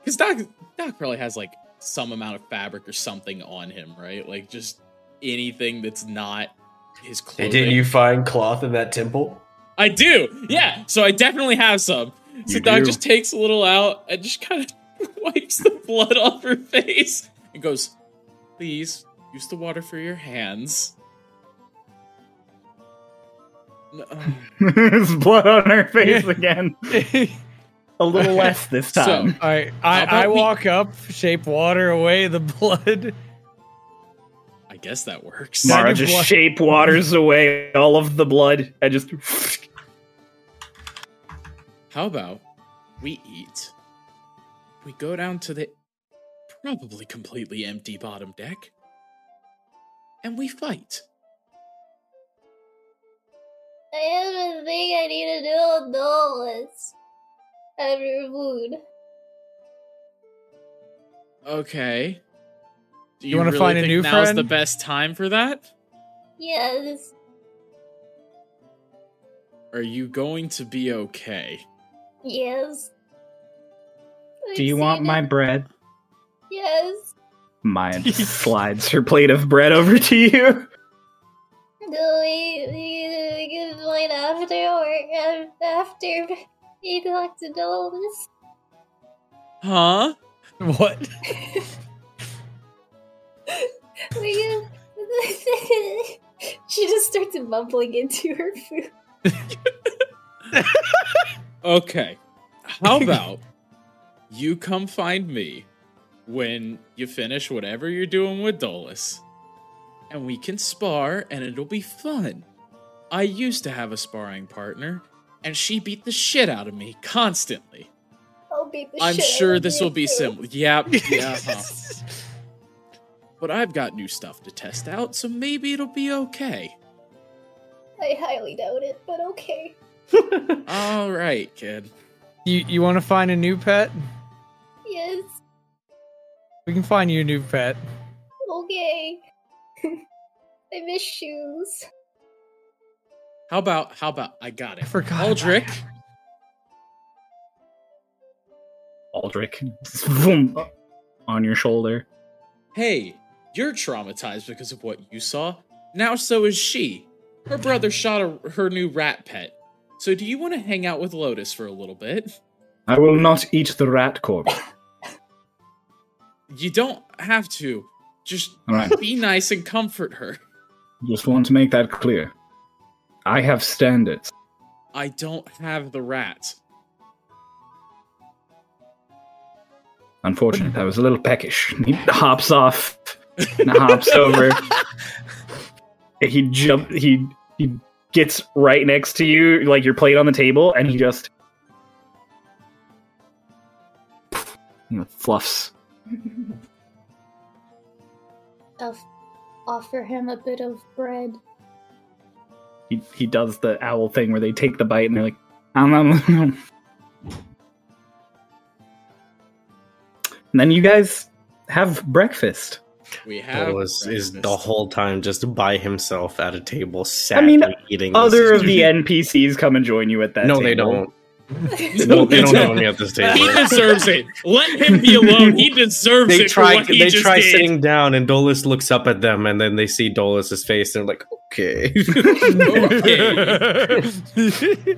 because Doc, Doc probably has, like, some amount of fabric or something on him, right? Like, just anything that's not his clothing. And didn't you find cloth in that temple? I do, yeah, so I definitely have some. So you Doc do. Just takes a little out and just kind of wipes the blood off her face and goes, please, use the water for your hands. No. There's blood on her face again. A little less this time. So, all right, I, I walk we... up, shape water away the blood. I guess that works. Mara just blood. Shape waters away all of the blood. I just. How about we eat? We go down to the probably completely empty bottom deck, and we fight. I have a thing I need to do on Dolus. After food. Okay. Do you, you want to really find a new now's friend? Now's the best time for that? Yes. Are you going to be okay? Yes. I've do you want it. My bread? Yes. Maya slides her plate of bread over to you. No, we, we, we can fight after or after he talked to Dolus. Huh? What? We can... She just starts mumbling into her food. Okay. How about you come find me when you finish whatever you're doing with Dolus? And we can spar, and it'll be fun. I used to have a sparring partner, and she beat the shit out of me constantly. I'll beat the I'm shit sure out of this will be similar. Yep, yeah. Huh. But I've got new stuff to test out, so maybe it'll be okay. I highly doubt it, but okay. All right, kid. You you want to find a new pet? Yes. We can find you a new pet. Okay. I miss shoes. How about, how about, I got it. I forgot. Aldric. Aldric. On your shoulder. Hey, you're traumatized because of what you saw. Now so is she. Her brother shot a, her new rat pet. So do you want to hang out with Lotus for a little bit? I will not eat the rat corpse. You don't have to. Just right. Be nice and comfort her. Just want to make that clear. I have standards. I don't have the rat. Unfortunate, I was a little peckish. He hops off and hops over. He jump. He he gets right next to you, like your plate on the table, and he just you know, fluffs. offer him a bit of bread. He he does the owl thing where they take the bite and they're like, um, um, and then you guys have breakfast. We have Dolus is the whole time just by himself at a table, sadly I mean, eating. Other of the N P Cs come and join you at that. No, table. They don't. They don't, they don't know me at this table. He deserves it. Let him be alone. He deserves they it. Try, for what he they just try did. Sitting down, and Dolus looks up at them, and then they see Dolus's face, and they're like, "Okay, okay."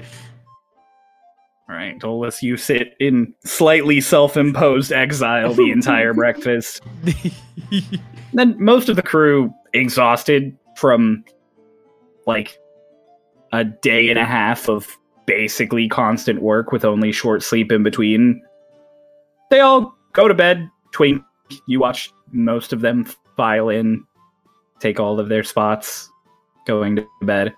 All right, Dolus, you sit in slightly self-imposed exile the entire breakfast. Then most of the crew, exhausted from like a day and a half of basically constant work with only short sleep in between, they all go to bed. Twink, you watch most of them file in, take all of their spots, going to bed.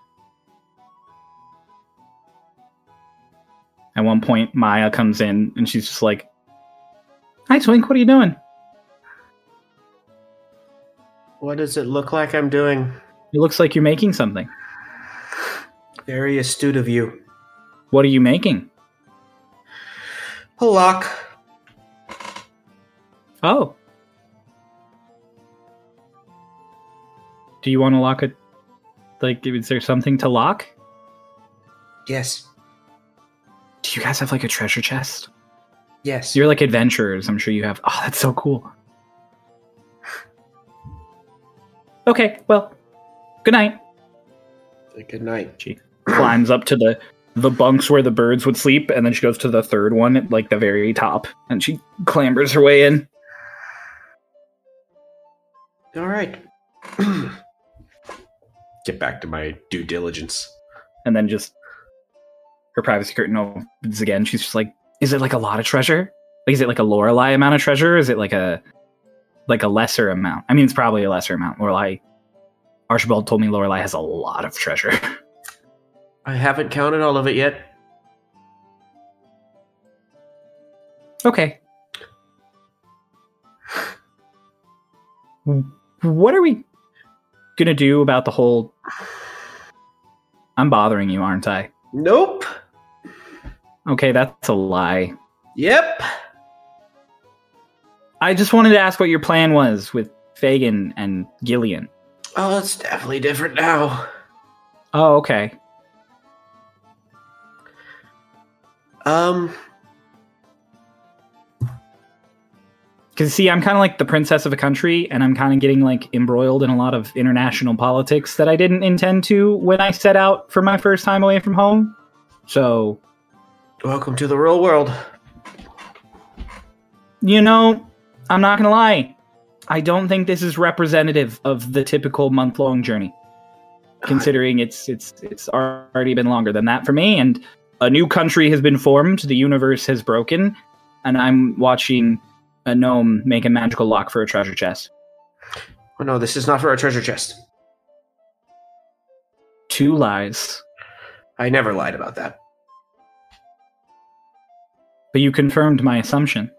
At one point, Maya comes in, and she's just like, "Hi, Twink, what are you doing?" "What does it look like I'm doing?" "It looks like you're making something." "Very astute of you." "What are you making?" "A lock." "Oh. Do you want to lock it? Like, is there something to lock?" "Yes." "Do you guys have like a treasure chest?" "Yes." "You're like adventurers. I'm sure you have." "Oh, that's so cool." "Okay, well, good night." "Good night." She climbs up to the, the bunks where the birds would sleep, and then she goes to the third one at like the very top, and she clambers her way in. "All right. Get back to my due diligence." And then just... her privacy curtain opens again. She's just like, "Is it like a lot of treasure? Like, is it like a Lorelei amount of treasure? Or is it like a like a lesser amount? I mean, it's probably a lesser amount. Lorelei, Archibald told me Lorelei has a lot of treasure." "I haven't counted all of it yet." "Okay. What are we gonna do about the whole... I'm bothering you, aren't I?" "Nope." "Okay, that's a lie." "Yep." "I just wanted to ask what your plan was with Fagin and Gillian." "Oh, it's definitely different now." "Oh, okay." Um. Because, see, I'm kind of like the princess of a country, and I'm kind of getting like embroiled in a lot of international politics that I didn't intend to when I set out for my first time away from home. So... welcome to the real world. You know, I'm not going to lie. I don't think this is representative of the typical month-long journey. Considering it's it's it's already been longer than that for me, and a new country has been formed, the universe has broken, and I'm watching... a gnome make a magical lock for a treasure chest." "Oh no, this is not for a treasure chest." "Two lies." "I never lied about that." "But you confirmed my assumption."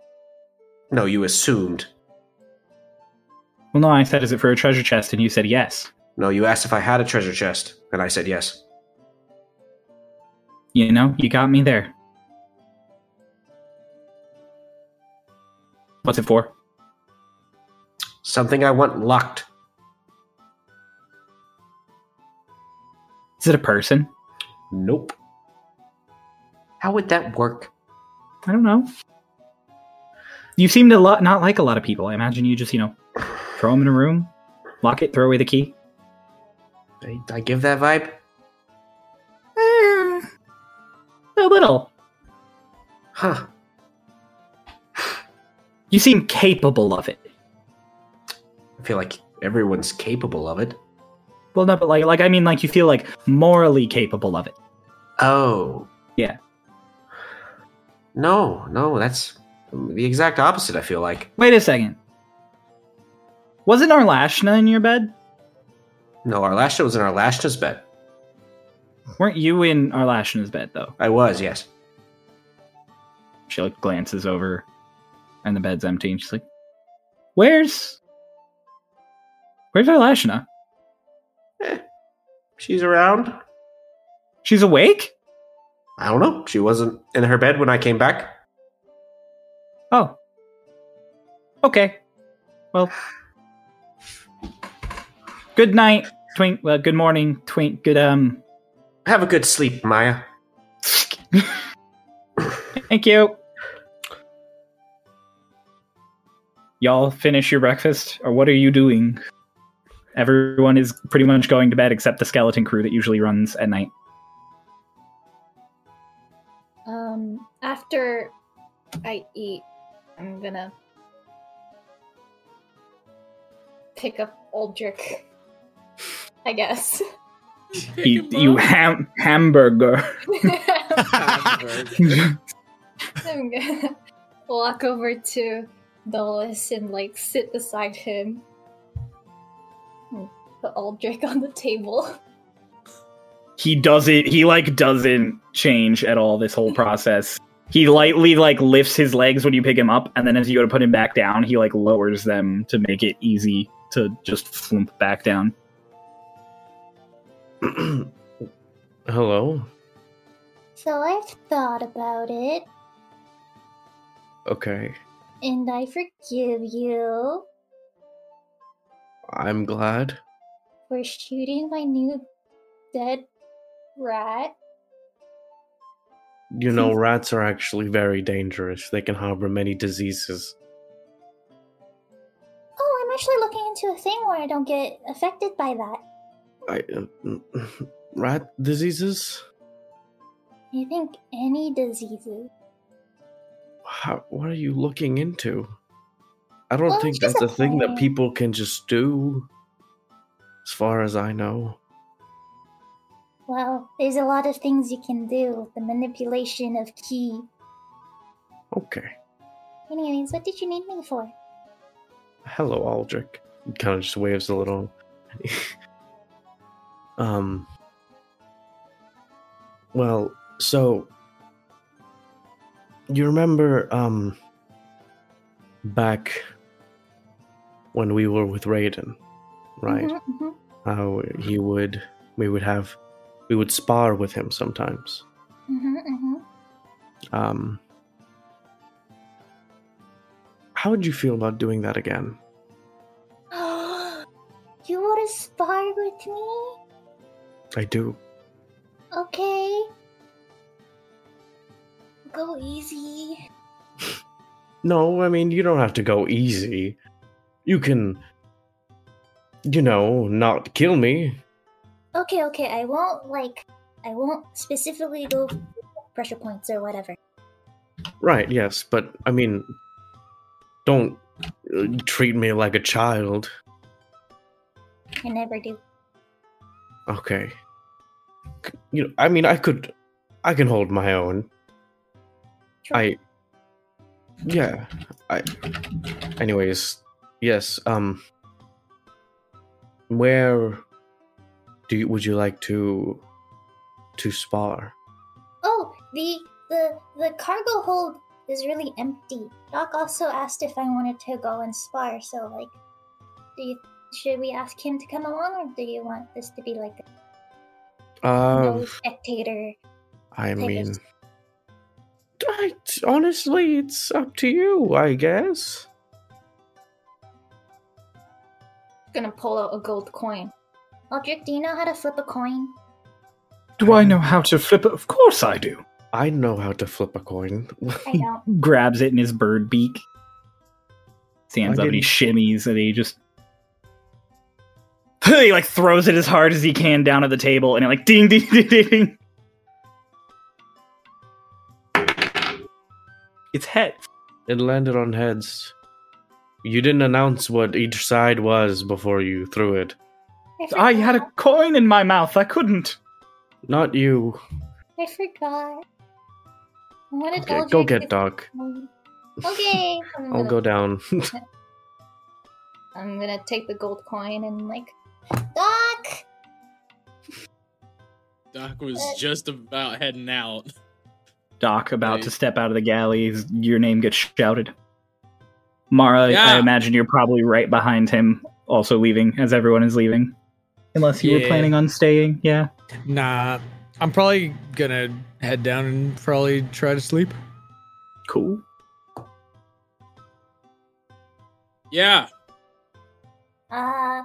"No, you assumed." "Well, no, I said, is it for a treasure chest? And you said yes." "No, you asked if I had a treasure chest, and I said yes." "You know, you got me there." "What's it for?" "Something I want locked." "Is it a person?" "Nope." "How would that work?" "I don't know. You seem to lo- not like a lot of people. I imagine you just, you know, throw them in a room, lock it, throw away the key." I, I give that vibe? Eh, a little. "Huh. You seem capable of it." "I feel like everyone's capable of it." "Well, no, but like, like I mean, like you feel like morally capable of it." "Oh. Yeah." No, no, that's the exact opposite, I feel like." "Wait a second. Wasn't Arlashna in your bed?" "No, Arlashna was in Arlashna's bed." "Weren't you in Arlashna's bed, though?" "I was, yes." She like glances over... and the bed's empty, and she's like, Where's Where's Arlashna? Eh, she's around. She's awake? I don't know. She wasn't in her bed when I came back. Oh. Okay. Well. Good night, Twink. Well, good morning, Twink. Good, um... Have a good sleep, Maya. Thank you. Y'all finish your breakfast, or what are you doing? Everyone is pretty much going to bed except the skeleton crew that usually runs at night. Um, after I eat, I'm gonna pick up Aldric, I guess. Eat, you ham- hamburger. hamburger. I'm gonna walk over to Dolus and like sit beside him. Put Aldric on the table. He doesn't, he like doesn't change at all this whole process. He lightly like lifts his legs when you pick him up, and then as you go to put him back down, he like lowers them to make it easy to just flump back down. Hello? So I've thought about it. Okay. And I forgive you. I'm glad. For shooting my new dead rat. You know, rats are actually very dangerous. They can harbor many diseases. Oh, I'm actually looking into a thing where I don't get affected by that. I, uh, rat diseases? I think any diseases. How, what are you looking into? I don't well, think that's a, a thing that people can just do, as far as I know. Well, there's a lot of things you can do with the manipulation of key. Okay. Anyways, what did you need me for? Hello, Aldric. He kind of just waves a little... um... Well, so... You remember, um... back when we were with Raiden, right? Mm-hmm, mm-hmm. How he would... We would have... We would spar with him sometimes. Mm-hmm, mm-hmm. Um, how would you feel about doing that again? You want to spar with me? I do. Okay. Go easy. No, I mean, you don't have to go easy. You can, you know, not kill me. Okay, okay, I won't, like, I won't specifically go for pressure points or whatever. Right, yes, but, I mean, don't treat me like a child. I never do. Okay. You know, I mean, I could, I can hold my own. Sure. I, yeah, I, anyways, yes, um, where... Do you, would you like to to spar? Oh, the the the cargo hold is really empty. Doc also asked if I wanted to go and spar, so like do you, should we ask him to come along, or do you want this to be like a uh, no spectator? I mean, I, honestly, it's up to you, I guess. I'm gonna pull out a gold coin. Aldric, do you know how to flip a coin? Do I know how to flip it? Of course I do. I know how to flip a coin. I don't. He grabs it in his bird beak. Stands up and he shimmies and he just... he like throws it as hard as he can down at the table and it like ding, ding, ding, ding. It's heads. It landed on heads. You didn't announce what each side was before you threw it. I, I had a coin in my mouth. I couldn't. Not you. I forgot. I wanted okay, Aldric go get Doc. Okay. I'll gonna... go down. I'm gonna take the gold coin and like, Doc. Doc was just about heading out. Doc about right. to step out of the galley. Your name gets shouted. Mara, yeah. I imagine you're probably right behind him. also leaving as everyone is leaving. Unless you yeah. were planning on staying, yeah. Nah, I'm probably gonna head down and probably try to sleep. Cool. Yeah. Uh,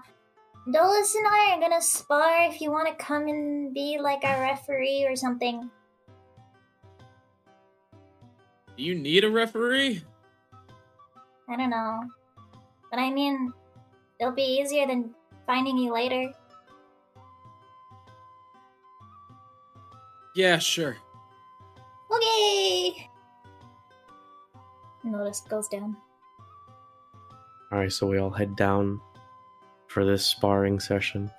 Dolus and I are gonna spar if you want to come and be like our referee or something. Do you need a referee? I don't know. But I mean, it'll be easier than finding you later. Yeah, sure. Okay! Notice goes down. Alright, so we all head down for this sparring session.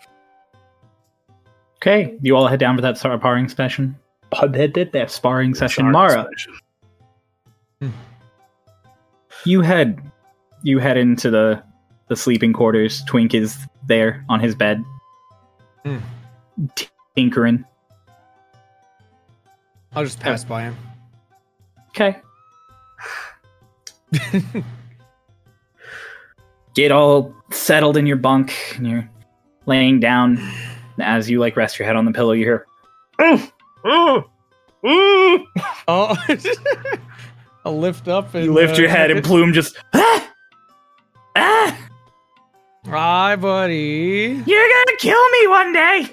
Okay, you all head down for that sparring session. That sparring session, Mara. Session. You head, you head into the the sleeping quarters. Twink is there on his bed, mm. tinkering. I'll just pass oh. by him. Okay. Get all settled in your bunk, and you're laying down. As you like rest your head on the pillow, you hear, "Ooh, ooh, ooh!" Oh. I lift up and you lift uh, your head, and Plume just ah, ah. Hi, buddy. You're gonna kill me one day.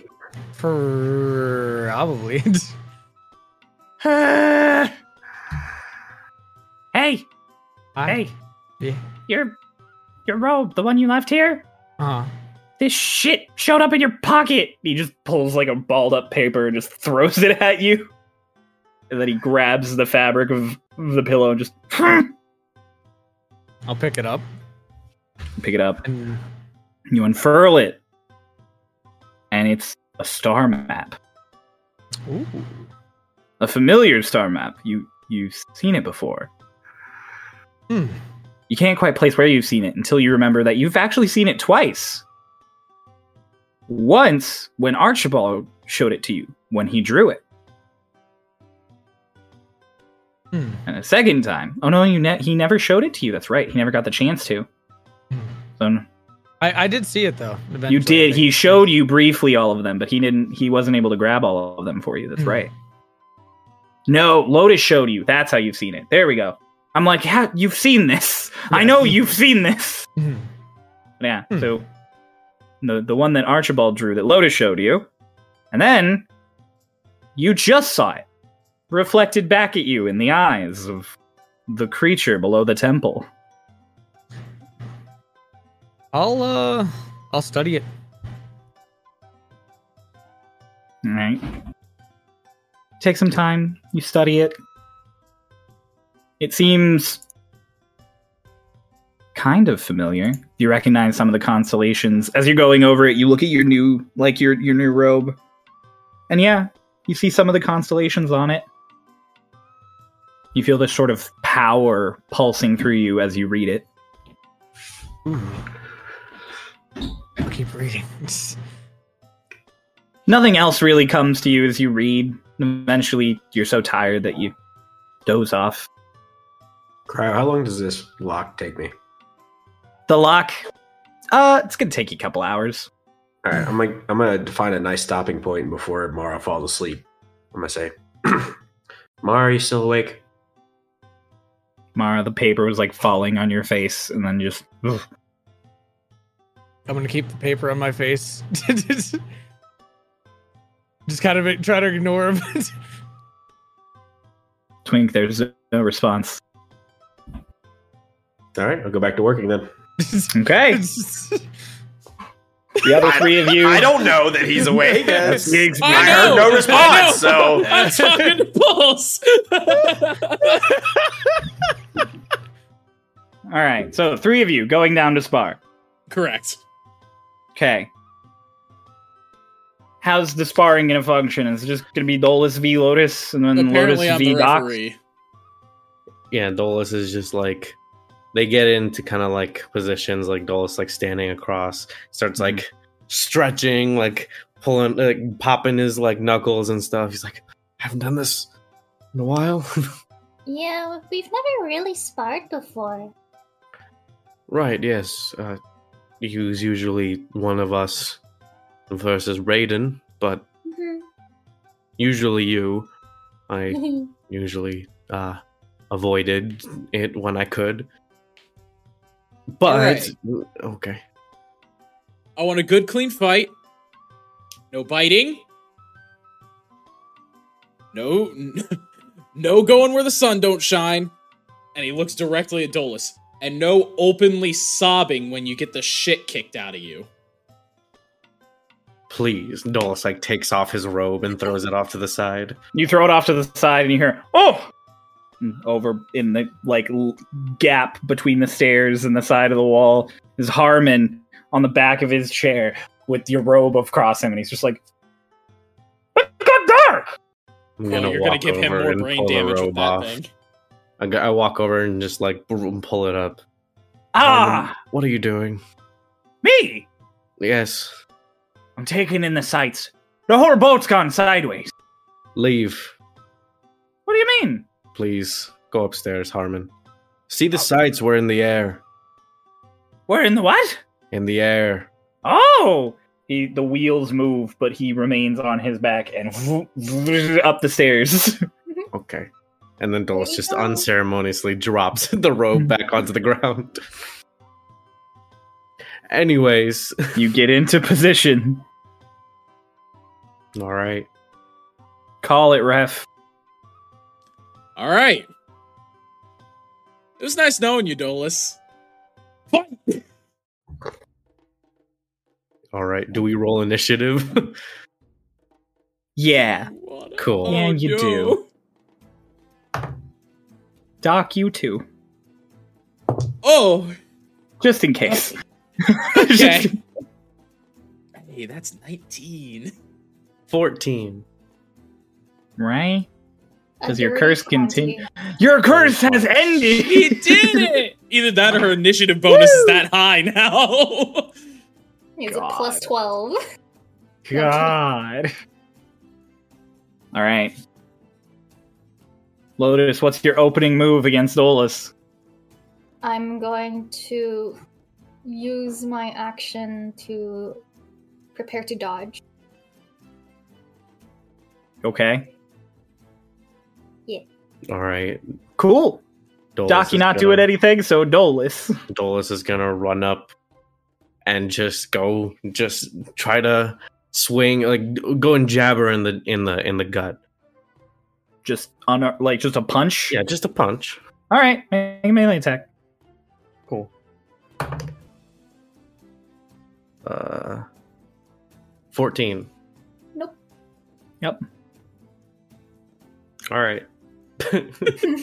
Probably. uh, hey, I, hey, yeah. your your robe, the one you left here. Uh-huh. This shit showed up in your pocket. He just pulls like a balled up paper and just throws it at you. And then he grabs the fabric of the pillow and just... I'll pick it up. Pick it up. And you unfurl it. And it's a star map. Ooh. A familiar star map. You, you've seen it before. Hmm. You can't quite place where you've seen it until you remember that you've actually seen it twice. Once, when Archibald showed it to you, when he drew it. Hmm. And a second time. Oh, no, you ne- he never showed it to you. That's right. He never got the chance to. So, I, I did see it, though. You did. He showed you briefly all of them, but he didn't. He wasn't able to grab all of them for you. That's hmm. right. No, Lotus showed you. That's how you've seen it. There we go. I'm like, yeah, you've seen this. Yeah. I know you've seen this. Hmm. Yeah, hmm. so the, the one that Archibald drew that Lotus showed you, and then you just saw it. Reflected back at you in the eyes of the creature below the temple. I'll, uh, I'll study it. All right. Take some time. You study it. It seems kind of familiar. You recognize some of the constellations. As you're going over it, you look at your new, like your, your new robe. And yeah, you see some of the constellations on it. You feel this sort of power pulsing through you as you read it. Ooh. I'll keep reading. Nothing else really comes to you as you read. Eventually, you're so tired that you doze off. Cryo, how long does this lock take me? The lock? Uh, it's gonna take you a couple hours. All right, I'm like, I'm gonna define a nice stopping point before Mara falls asleep. I'm gonna say, Mara, are you still awake? Mara, the paper was like falling on your face, and then just... Ugh. I'm gonna keep the paper on my face. Just kind of try to ignore him. Twink, there's no response. All right, I'll go back to working then. Okay. The other three of you... I don't know that he's awake. Yes. I know, heard no response, so... I'm talking to Pulse! Alright, so three of you going down to spar. Correct. Okay. How's the sparring going to function? Is it just going to be Dolus v. Lotus, and then Apparently Lotus I'm v. Doc? Yeah, Dolus is just like... They get into kind of like positions, like Dolus, like standing across, starts like mm. stretching, like pulling, like popping his like knuckles and stuff. He's like, I haven't done this in a while. Yeah, we've never really sparred before. Right, yes. Uh, he was usually one of us versus Raiden, but mm-hmm. usually you. I usually uh, avoided it when I could. But, right. Okay. I want a good, clean fight. No biting. No, no going where the sun don't shine. And he looks directly at Dolus. And no openly sobbing when you get the shit kicked out of you. Please. Dolus, like, takes off his robe and throws it off to the side. You throw it off to the side and you hear, oh! Over in the, like, gap between the stairs and the side of the wall is Harmon on the back of his chair with your robe across him. And he's just like, it got dark! I'm gonna oh, you're going to give him more brain damage with that off. thing. I walk over and just, like, pull it up. Ah! Um, what are you doing? Me? Yes. I'm taking in the sights. The whole boat's gone sideways. Leave. What do you mean? Please, go upstairs, Harmon. See the oh. sights, we're in the air. We're in the what? In the air. Oh! He, the wheels move, but he remains on his back and up the stairs. Okay. And then Dolus just unceremoniously drops the rope back onto the ground. Anyways. You get into position. All right. Call it, ref. All right. It was nice knowing you, Dolus. All right. Do we roll initiative? Yeah. What cool. Yeah, you do. do. Doc, you too. Oh! Just in case. Okay. Hey, that's nineteen. fourteen. Right? Because your curse continues. Your curse has ended! He did it! Either that or her initiative bonus is that high now. It's a plus twelve. God. Alright. Lotus, what's your opening move against Dolus? I'm going to use my action to prepare to dodge. Okay. Yeah. All right. Cool. Doc, you not doing anything, so Dolus. Dolus is going to run up and just go, just try to swing, like go and jab her in the in the in the gut. Just on a, like just a punch? Yeah, just a punch. All right, make a melee attack. Cool. Uh, fourteen. Nope. Yep. All right.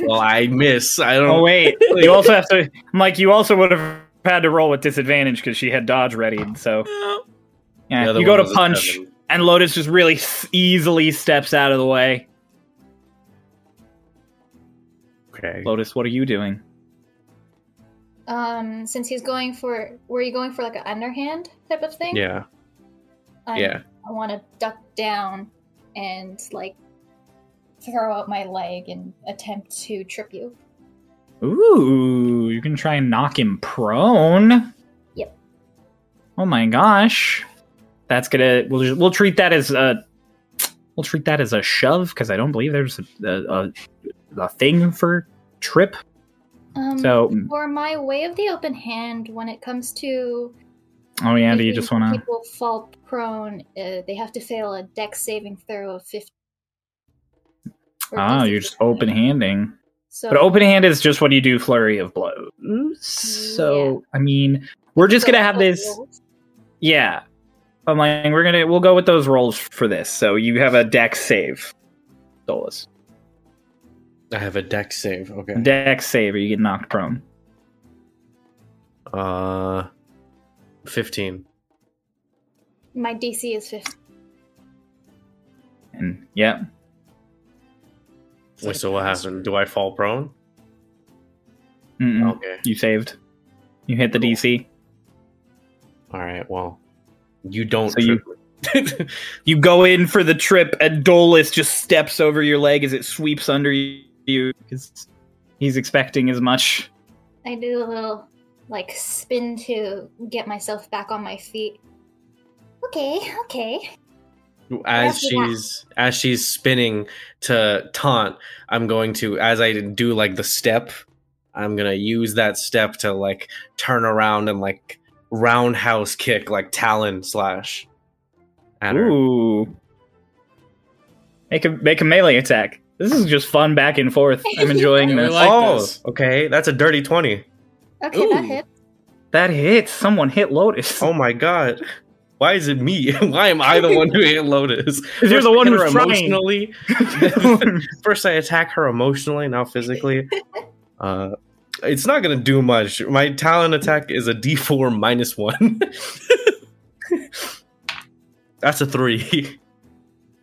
Well, I miss. I don't. Oh wait, you also have to. I'm like, you also would have had to roll with disadvantage because she had dodge readied. So yeah, you go to punch, and Lotus just really easily steps out of the way. Okay. Lotus, what are you doing? Um, since he's going for, were you going for like an underhand type of thing? Yeah. I'm, yeah. I want to duck down and like throw out my leg and attempt to trip you. Ooh, you can try and knock him prone. Yep. Oh my gosh, that's gonna. We'll just, we'll treat that as a. We'll treat that as a shove because I don't believe there's a. a, a The thing for trip. Um, so for my way of the open hand, when it comes to oh yeah, do you just want to people fall prone? Uh, they have to fail a dex saving throw of fifty. Ah, you're just open handing. So, but open hand is just what you do flurry of blows. So yeah. I mean, we're just so gonna have this. Rolls. Yeah, I'm like we're gonna we'll go with those rolls for this. So you have a dex save, Dolus. I have a dex save, okay. Dex save, or you get knocked prone. Uh, fifteen. My D C is fifteen. And, yeah. Wait, so what happened? Do I fall prone? Mm-mm. Okay. You saved. You hit the D C. Alright, well. You don't... So you- You go in for the trip, and Dolus just steps over your leg as it sweeps under you. You, because he's expecting as much. I do a little like, spin to get myself back on my feet. Okay, okay. As she's that. as she's spinning to taunt, I'm going to, as I do, like, the step, I'm going to use that step to, like, turn around and, like, roundhouse kick, like, talon slash at her. Ooh. Make a, make a melee attack. This is just fun back and forth. I'm enjoying this. Like oh, this. Okay. That's a dirty twenty. Okay, Ooh. that hits. That hits. Someone hit Lotus. Oh, my God. Why is it me? Why am I the one who hit Lotus? You're the one who's emotionally. First, I attack her emotionally, now physically. Uh, it's not going to do much. My talent attack is a d four minus one. That's a three.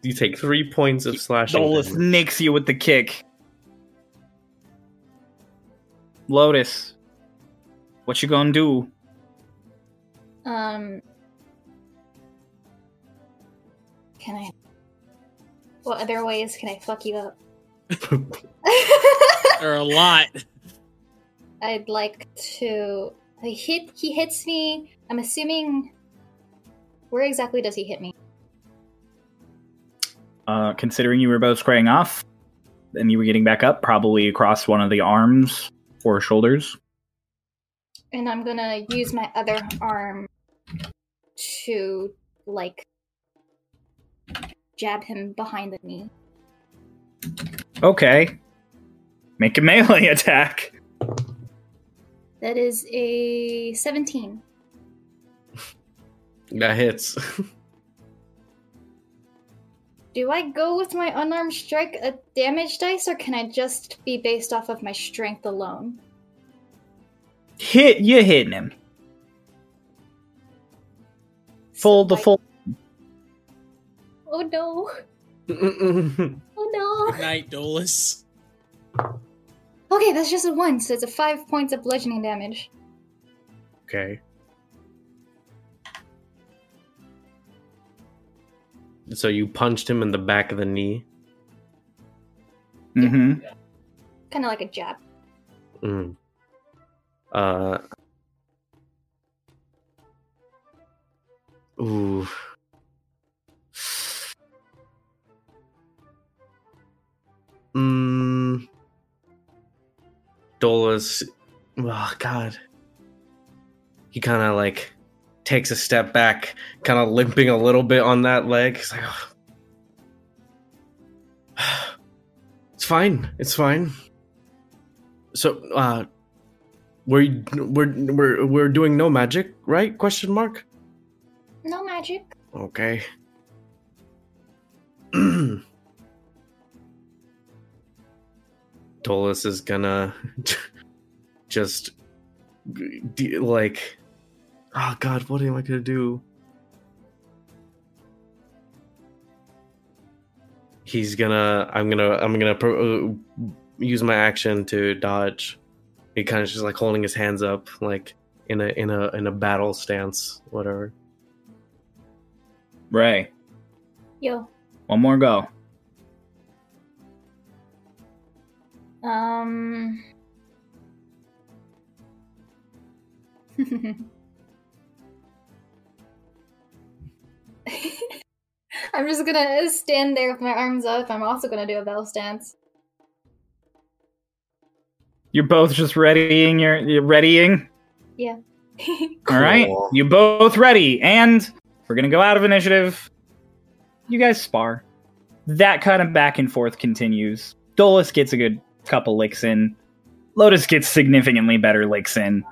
You take three points of slashing. Dolus nicks you with the kick. Lotus, what you gonna do? Um... Can I... What other ways can I fuck you up? There are a lot. I'd like to... I hit. He hits me. I'm assuming... Where exactly does he hit me? Uh, considering you were both scraying off and you were getting back up, probably across one of the arms or shoulders. And I'm gonna use my other arm to, like, jab him behind the knee. Okay. Make a melee attack. That is a seventeen. That hits. Do I go with my unarmed strike a damage dice, or can I just be based off of my strength alone? Hit, you're hitting him. Full, so the I... full. Oh no. Mm-mm-mm. Oh no. Good night, Dolus. Okay, that's just a one, so it's a five points of bludgeoning damage. Okay. So you punched him in the back of the knee? Mm-hmm. Kind of like a jab. Mm. Uh. Ooh. Mmm. Dolus. Oh, God. He kind of like... takes a step back, kind of limping a little bit on that leg. He's like, oh. It's fine. It's fine. So, uh, we're, we're, we're, we're doing no magic, right? Question mark? No magic. Okay. Dolus is gonna just, like... Oh, God, what am I going to do? He's going to... I'm going to... I'm going to pro- use my action to dodge. He kind of just, like, holding his hands up, like, in a in a, in a battle stance, whatever. Ray. Yo. One more go. Um... I'm just gonna stand there with my arms up. I'm also gonna do a bell stance. You're both just readying your you're readying? Yeah. Alright. Cool. You both ready, and we're gonna go out of initiative. You guys spar. That kind of back and forth continues. Dolus gets a good couple licks in. Lotus gets significantly better licks in.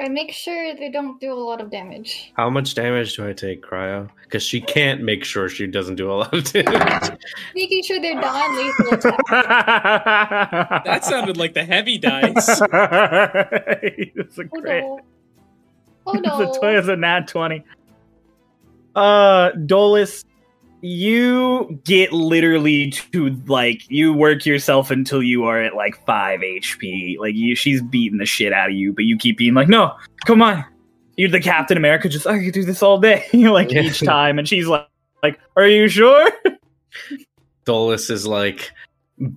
I make sure they don't do a lot of damage. How much damage do I take, Cryo? Because she can't make sure she doesn't do a lot of damage. Making sure they're non-lethal attacks. That sounded like the heavy dice. It's a oh, great... no. Oh, no. It's a, a nat twenty. Uh, Dolus, you get literally to, like, you work yourself until you are at, like, five H P. Like, you, she's beating the shit out of you, but you keep being like, no, come on. You're the Captain America, just, I could do this all day. You're like, each time, and she's like, like, are you sure? Dolus is like,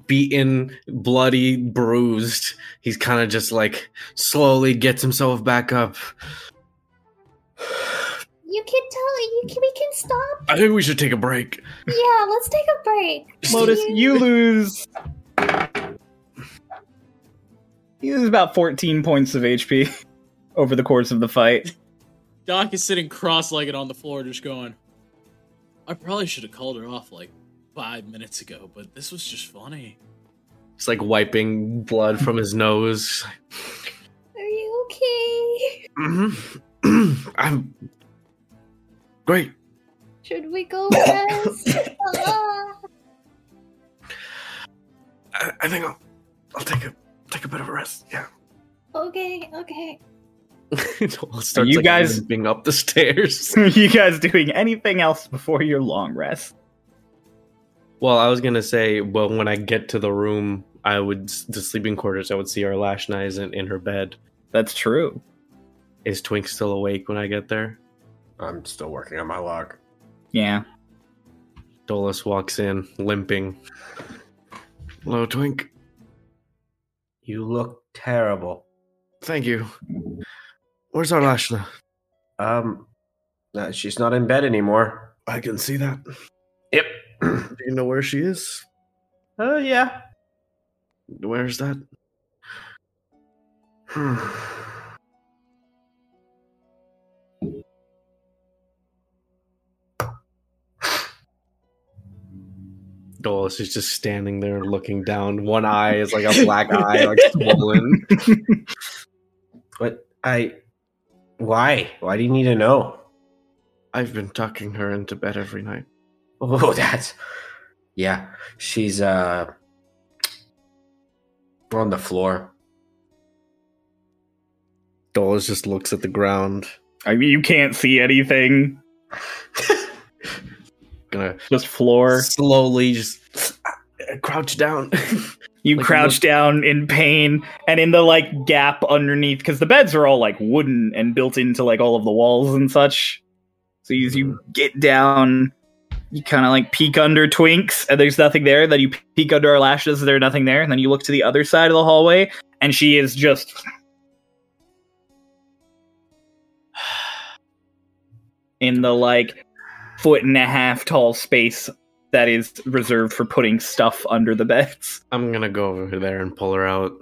beaten, bloody, bruised. He's kind of just like slowly gets himself back up. You can tell. You can, we can stop. I think we should take a break. Yeah, let's take a break. Lotus, you, you lose. You lose about fourteen points of H P over the course of the fight. Doc is sitting cross-legged on the floor, just going, I probably should have called her off like five minutes ago, but this was just funny. It's like wiping blood from his nose. Are you okay? Mm-hmm. I'm great. Should we go rest? I, I think I'll, I'll take a take a bit of a rest. Yeah. Okay. Okay. It all starts, are you like, guys being up the stairs. Are you guys doing anything else before your long rest? Well, I was gonna say, well, when I get to the room, I would the sleeping quarters. I would see Arlashna isn't in her bed. That's true. Is Twink still awake when I get there? I'm still working on my lock. Yeah. Dolus walks in, limping. Hello, Twink. You look terrible. Thank you. Where's Arlashna? Um, uh, she's not in bed anymore. I can see that. Yep. Do you know where she is? Oh, uh, yeah. Where's that? Hmm. Dolus is just standing there looking down. One eye is like a black eye, like swollen. But I... Why? Why do you need to know? I've been tucking her into bed every night. Oh, that's... Yeah, she's uh on the floor. Dolus just looks at the ground. I mean, you can't see anything. Gonna just floor slowly just crouch down. You like crouch down in pain, and in the like gap underneath, because the beds are all like wooden and built into like all of the walls and such. So as you, you get down, you kind of like peek under Twink's and there's nothing there. Then you peek under her lashes, there's nothing there. And then you look to the other side of the hallway and she is just in the like foot and a half tall space that is reserved for putting stuff under the beds. I'm gonna go over there and pull her out.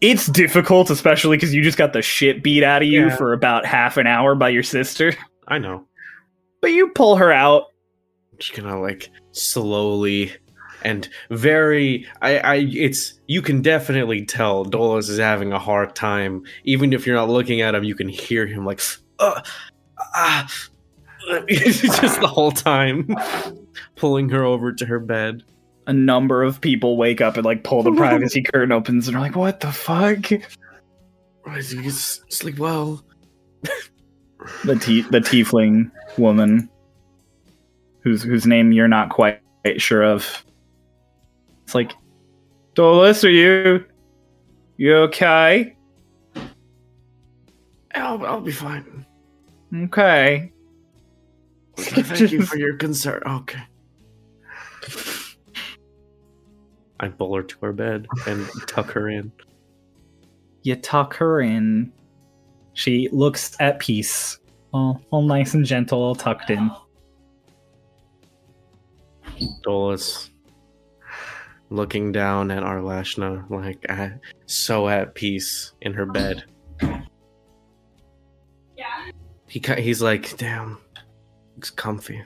It's difficult, especially because you just got the shit beat out of you yeah. for about half an hour by your sister. I know. But you pull her out. I'm just gonna like slowly and very I, I it's you can definitely tell Dolus is having a hard time. Even if you're not looking at him, you can hear him like uh, uh, just the whole time, pulling her over to her bed. A number of people wake up and like pull the privacy curtain opens and are like, "What the fuck?" Right, you sleep well. The t- the tiefling woman, whose whose name you're not quite sure of. It's like, Dolus, are you you okay? I'll I'll be fine. Okay. Okay, thank you for your concern. Okay. I pull her to her bed and tuck her in. You tuck her in. She looks at peace. All, all nice and gentle, all tucked in. Dolus looking down at Arlashna, like I, so at peace in her bed. Yeah. He he's like, damn. Looks comfy.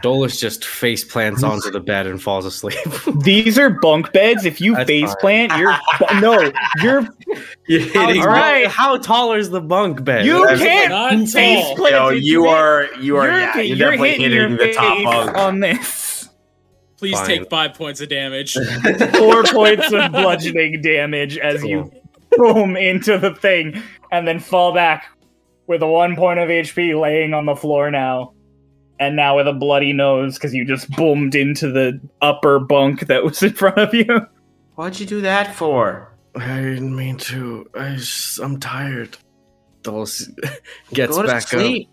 Dolus just face plants onto the bed and falls asleep. These are bunk beds. If you That's face fine. plant, you're no, you're yeah, all right. How tall is the bunk bed? You That's can't face plant. No, you are you are you're, yeah, you're, you're definitely hitting, hitting the top bunk on this. Please fine. Take five points of damage. Four points of bludgeoning damage as cool. you boom into the thing and then fall back. With a one point of H P laying on the floor now. And now with a bloody nose because you just boomed into the upper bunk that was in front of you. What'd you do that for? I didn't mean to. I just, I'm tired. Dolus gets Go back to sleep.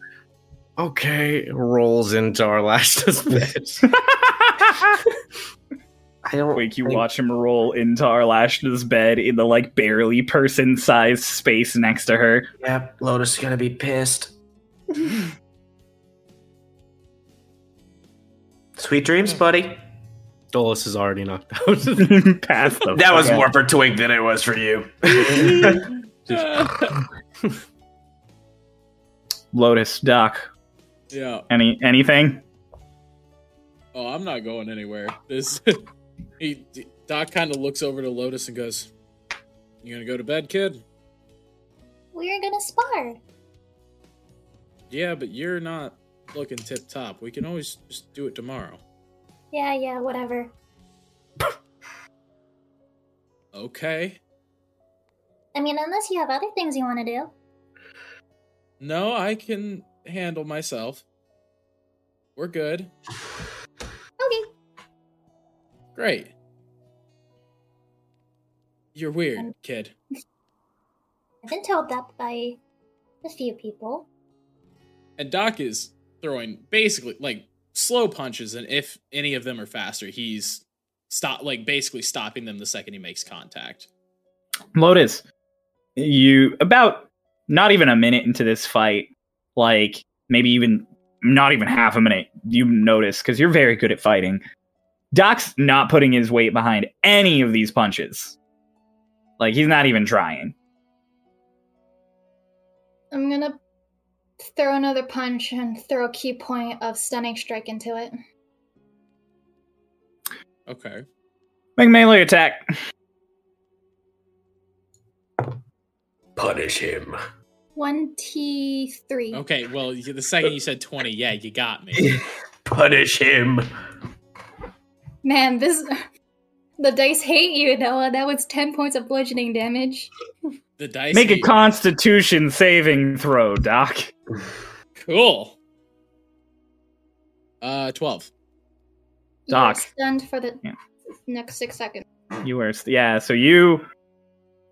Up. Okay. Rolls into Arlashna's bed. I don't Wake, you think... watch him roll into Arlashna's bed in the, like, barely person-sized space next to her. Yep, Lotus is gonna be pissed. Sweet dreams, buddy. Dolus is already knocked out. Past them. That was more for Twink than it was for you. Lotus, Doc. Yeah. Any anything? Oh, I'm not going anywhere. This he, Doc kind of looks over to Lotus and goes, "You gonna go to bed, kid? We're gonna spar." Yeah, but you're not looking tip top. We can always just do it tomorrow. Yeah, yeah, whatever. Okay. I mean, unless you have other things you want to do. No, I can handle myself. We're good. Okay. Great. You're weird, um, kid. I've been told that by a few people. And Doc is throwing basically, like, slow punches, and if any of them are faster, he's stop like basically stopping them the second he makes contact. Lotus, you about not even a minute into this fight, like maybe even not even half a minute, you notice, because you're very good at fighting, Doc's not putting his weight behind any of these punches. Like, he's not even trying. I'm gonna throw another punch and throw a key point of Stunning Strike into it. Okay. Make melee attack. Punish him. twenty-three. Okay, well, the second you said twenty, yeah, you got me. Punish him. Man, this... The dice hate you, Noah. That was ten points of bludgeoning damage. The dice Make a constitution saving throw, Doc. Cool. Uh, twelve. Doc. You're stunned for the yeah. next six seconds. You are, yeah, so you...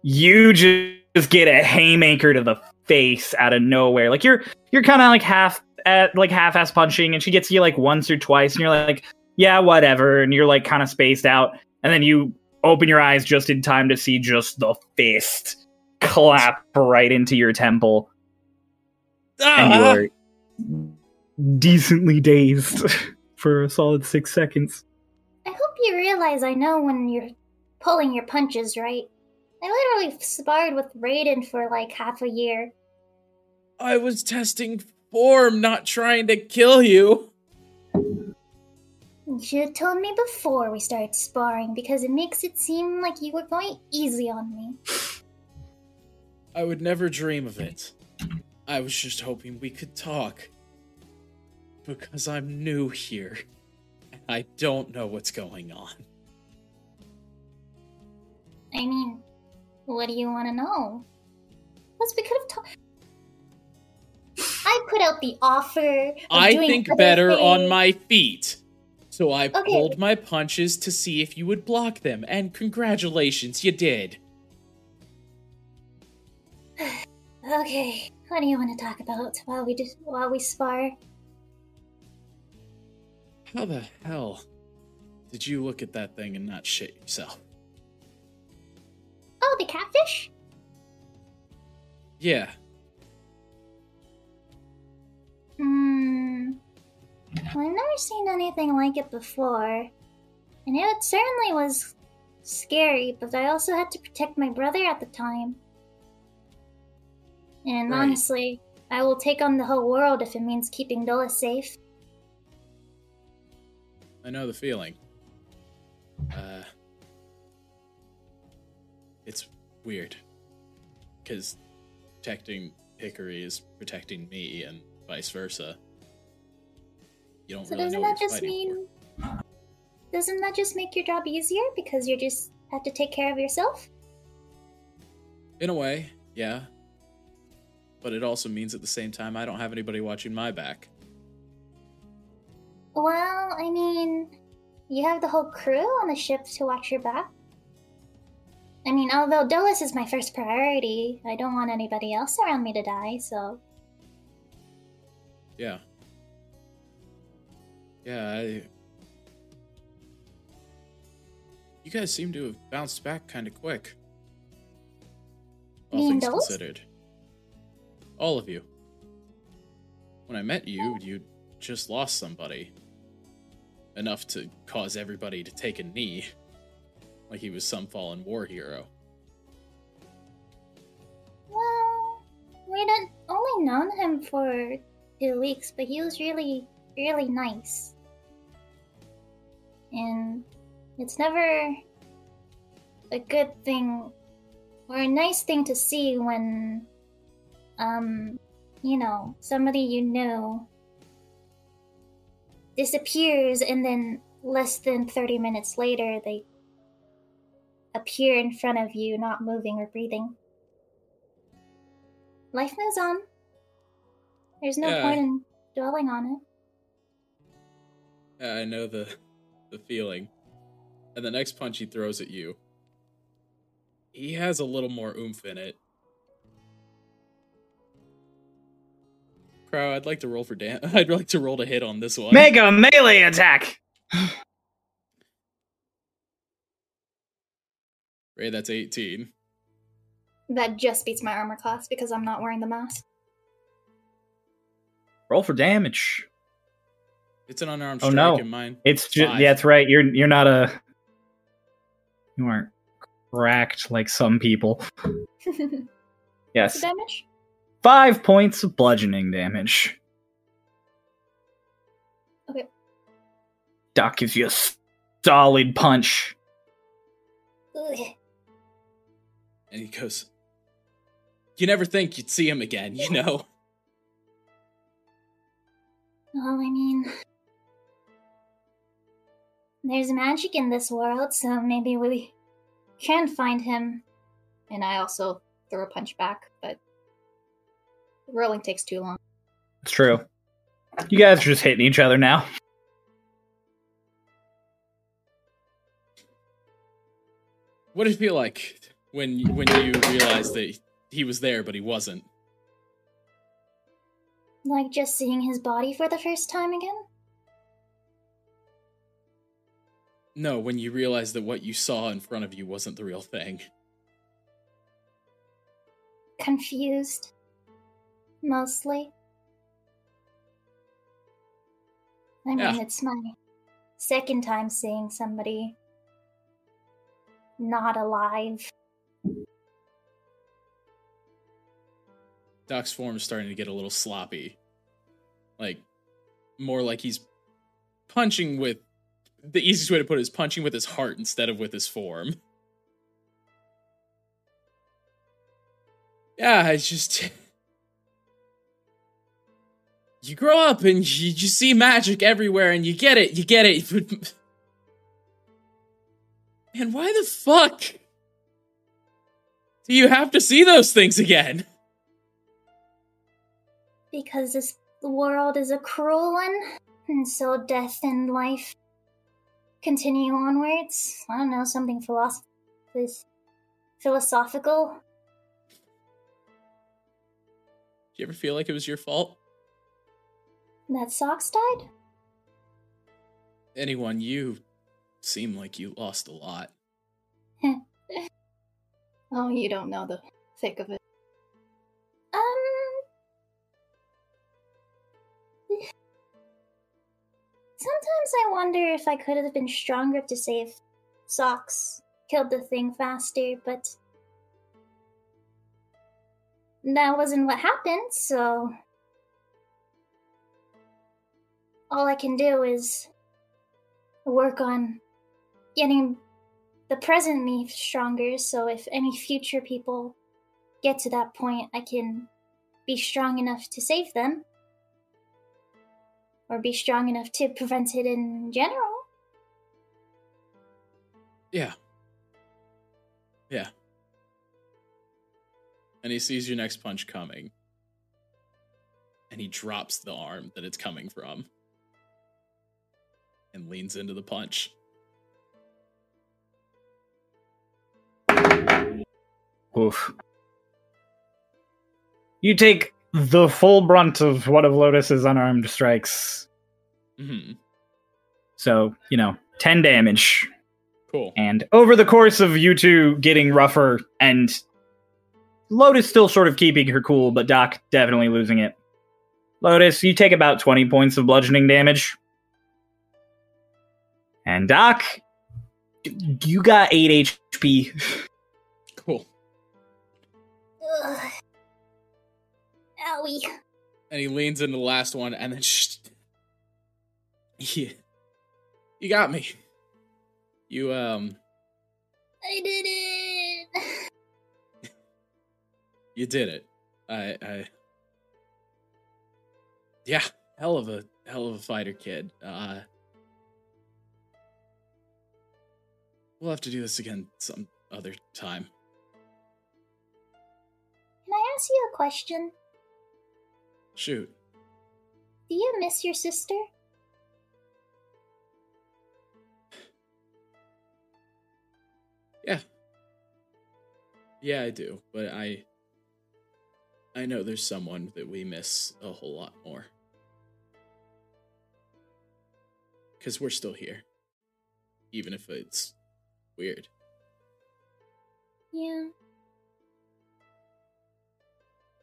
You just get a haymaker to the face out of nowhere. Like, you're you're kind of, like, half at, like, half-ass punching, and she gets you, like, once or twice, and you're like, yeah, whatever, and you're, like, kind of spaced out. And then you open your eyes just in time to see just the fist clap right into your temple. Ah! And you are decently dazed for a solid six seconds. I hope you realize I know when you're pulling your punches, right? I literally sparred with Raiden for like half a year. I was testing form, not trying to kill you. You should have told me before we started sparring, because it makes it seem like you were going easy on me. I would never dream of it. I was just hoping we could talk. Because I'm new here. And I don't know what's going on. I mean, what do you want to know? Because we could have talked... I put out the offer of I doing think better things. On my feet. So I okay. pulled my punches to see if you would block them, and congratulations, you did. Okay, what do you want to talk about while we just while we spar? How the hell did you look at that thing and not shit yourself? Oh, the catfish? Yeah. Hmm. Well, I've never seen anything like it before. And it certainly was scary, but I also had to protect my brother at the time. And right. honestly, I will take on the whole world if it means keeping Dolus safe. I know the feeling. Uh, it's weird. Because protecting Hickory is protecting me and vice versa. You don't so really doesn't know that just mean... For. Doesn't that just make your job easier? Because you just have to take care of yourself? In a way, yeah. But it also means at the same time I don't have anybody watching my back. Well, I mean, you have the whole crew on the ship to watch your back. I mean, although Dolus is my first priority, I don't want anybody else around me to die, so... Yeah. Yeah, I... You guys seem to have bounced back kind of quick. All things considered. All of you. When I met you, you just lost somebody. Enough to cause everybody to take a knee. Like he was some fallen war hero. Well, we had only known him for two weeks, but he was really, really nice. And it's never a good thing or a nice thing to see when, um, you know, somebody you know disappears and then less than thirty minutes later they appear in front of you, not moving or breathing. Life moves on. There's no yeah, point in dwelling on it. I know the the feeling. And the next punch he throws at you, he has a little more oomph in it. Crow, I'd like to roll for damage. I'd like to roll to hit on this one. Mega melee attack. Ray, that's eighteen. That just beats my armor class because I'm not wearing the mask. Roll for damage. It's an unarmed oh, strike no. in mine. It's ju- yeah, that's right. You're you're not a you aren't cracked like some people. Yes. Damage? Five points of bludgeoning damage. Okay. Doc gives you a solid punch. Ugh. And he goes, you never think you'd see him again, you know? Well, I mean, there's magic in this world, so maybe we can find him. And I also throw a punch back, but rolling takes too long. It's true. You guys are just hitting each other now. What did it feel like when when you realized that he was there but he wasn't? Like just seeing his body for the first time again? No, when you realized that what you saw in front of you wasn't the real thing. Confused. Mostly. I mean, yeah. It's my second time seeing somebody not alive. Doc's form is starting to get a little sloppy. Like, more like he's punching with... The easiest way to put it is punching with his heart instead of with his form. Yeah, it's just... You grow up and you, you see magic everywhere and you get it, you get it. Man, why the fuck do you have to see those things again? Because this world is a cruel one, and so death and life continue onwards. I don't know, something philosoph- philosophical. Do you ever feel like it was your fault? That Socks died? Anyone, you seem like you lost a lot. Oh, you don't know the thick of it. Um... Sometimes I wonder if I could have been stronger to save Socks, killed the thing faster, but... That wasn't what happened, so... All I can do is work on getting the present me stronger, so if any future people get to that point, I can be strong enough to save them. Or be strong enough to prevent it in general. Yeah. Yeah. And he sees your next punch coming. And he drops the arm that it's coming from. And leans into the punch. Oof. You take the full brunt of one of Lotus's unarmed strikes. Mm-hmm. So, you know, ten damage. Cool. And over the course of you two getting rougher, and Lotus still sort of keeping her cool, but Doc definitely losing it. Lotus, you take about twenty points of bludgeoning damage. And Doc, you got eight H P. Cool. Ugh. Owie. And he leans into the last one, and then... Sh- yeah. You got me. You, um... I did it! You did it. I, I... Yeah, hell of a, hell of a fighter, kid. Uh... We'll have to do this again some other time. Can I ask you a question? Shoot. Do you miss your sister? Yeah. Yeah, I do. But I... I know there's someone that we miss a whole lot more. Because we're still here. Even if it's... weird. Yeah.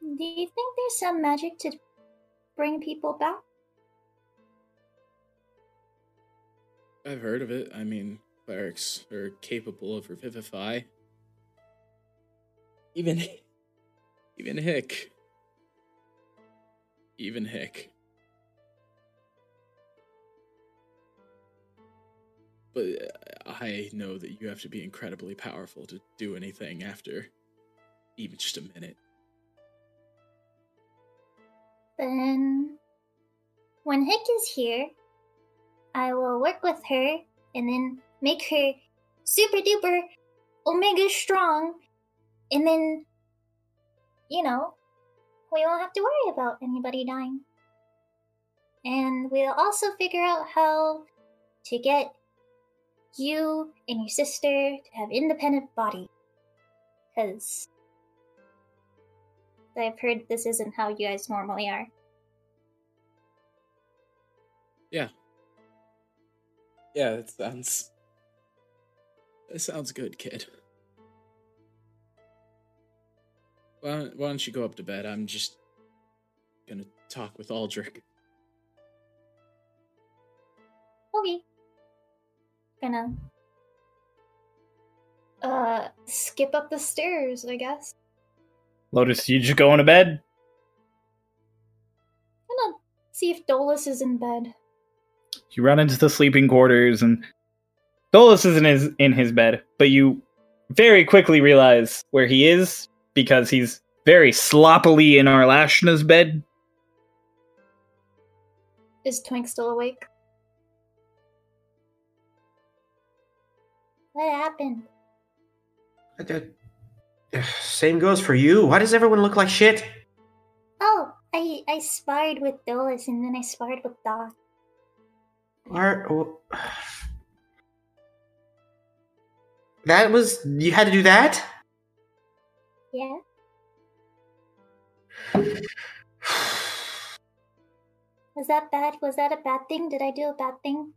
Do you think there's some magic to bring people back? I've heard of it. I mean, clerics are capable of revivify. Even, even Hick. Even Hick. But I know that you have to be incredibly powerful to do anything after even just a minute. Then, when Hick is here, I will work with her and then make her super duper omega strong. And then, you know, we won't have to worry about anybody dying. And we'll also figure out how to get you and your sister to have independent body. Because I've heard this isn't how you guys normally are. Yeah. Yeah, that sounds... That sounds good, kid. Why don't, why don't you go up to bed? I'm just gonna talk with Aldric. Okay. Gonna uh skip up the stairs, I guess. Lotus, you just going to bed? Gonna see if Dolus is in bed. You run into the sleeping quarters, and Dolus isn't his, in his bed, but you very quickly realize where he is because he's very sloppily in Arlashna's bed. Is Twink still awake? What happened? Same goes for you. Why does everyone look like shit? Oh, I I sparred with Dolus and then I sparred with Doc. Are, oh. That was... You had to do that? Yeah. Was that bad? Was that a bad thing? Did I do a bad thing?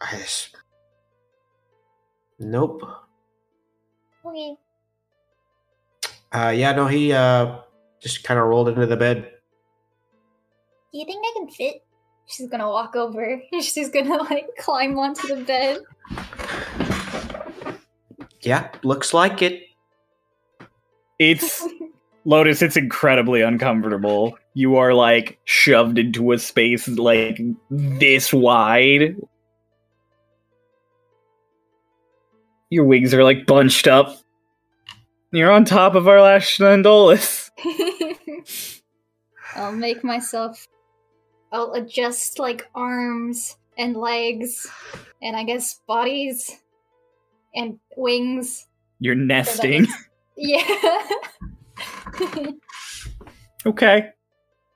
I just... Nope. Okay. Uh, yeah, no, he uh just kind of rolled into the bed. Do you think I can fit? She's gonna walk over. She's gonna, like, climb onto the bed. Yeah, looks like it. It's... Lotus, it's incredibly uncomfortable. You are, like, shoved into a space, like, this wide. Your wings are, like, bunched up. You're on top of Arlashna and Dolus. I'll make myself... I'll adjust, like, arms and legs and, I guess, bodies and wings. You're nesting. Yeah. Okay.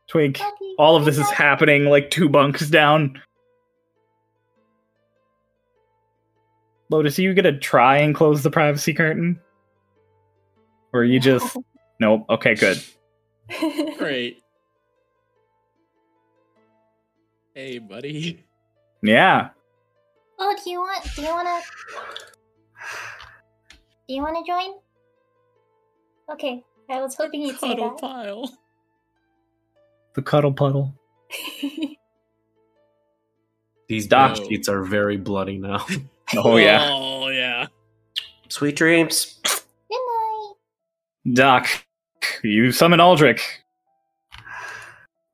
Twig, okay, all of this is happening, like, two bunks down. Lotus, are you going to try and close the privacy curtain? Or are you just... Nope. Okay, good. Great. Hey, buddy. Yeah. Oh, do you want... Do you want to... Do you want to join? Okay, I was hoping you'd say that. Pile. The cuddle puddle. These dock no. sheets are very bloody now. Oh, yeah. Oh, yeah. Sweet dreams. Good night. Doc, you summon Aldric.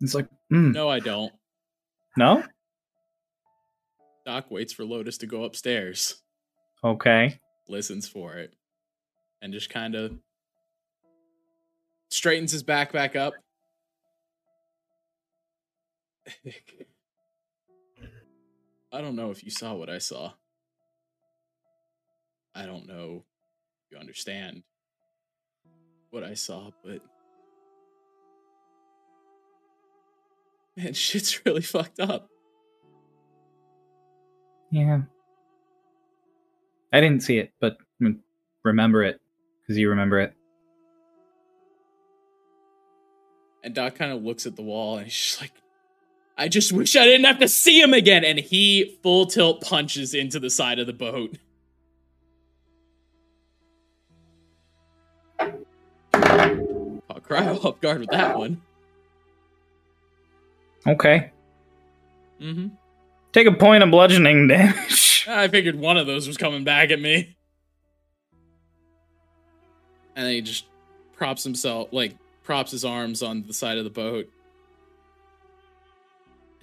It's like, mm. No, I don't. No? Doc waits for Lotus to go upstairs. Okay. Listens for it. And just kind of straightens his back back up. I don't know if you saw what I saw. I don't know if you understand what I saw, but... Man, shit's really fucked up. Yeah. I didn't see it, but remember it, because you remember it. And Doc kind of looks at the wall, and he's just like, I just wish I didn't have to see him again! And he full tilt punches into the side of the boat. I'll cry off guard with that one. Okay. Mm-hmm. Take a point of bludgeoning damage. I figured one of those was coming back at me. And then he just props himself, like, props his arms on the side of the boat.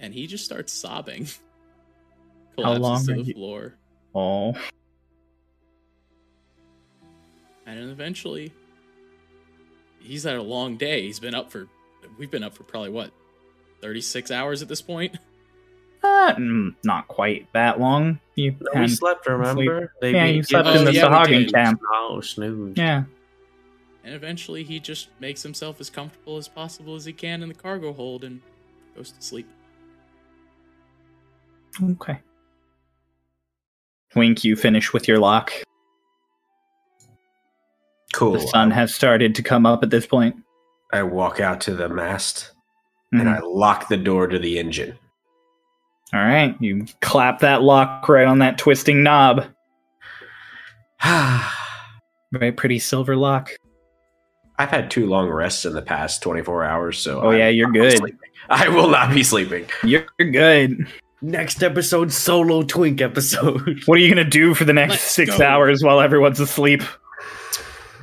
And he just starts sobbing. Collapses How long to the you... floor. Oh. And then eventually... He's had a long day. He's been up for... We've been up for probably, what, thirty-six hours at this point? Uh, not quite that long. You no, we slept, remember? They yeah, you slept oh, in the yeah, Sahagin camp. Oh, snooze. Yeah. And eventually he just makes himself as comfortable as possible as he can in the cargo hold and goes to sleep. Okay. Twink, you finish with your lock. Cool. The sun has started to come up at this point. I walk out to the mast, mm-hmm. and I lock the door to the engine. All right, you clap that lock right on that twisting knob. Very pretty silver lock. I've had two long rests in the past twenty-four hours, so... Oh, I'm, yeah, you're I'm good. I will not be sleeping. You're good. Next episode, solo Twink episode. What are you going to do for the next Let's six go. hours while everyone's asleep?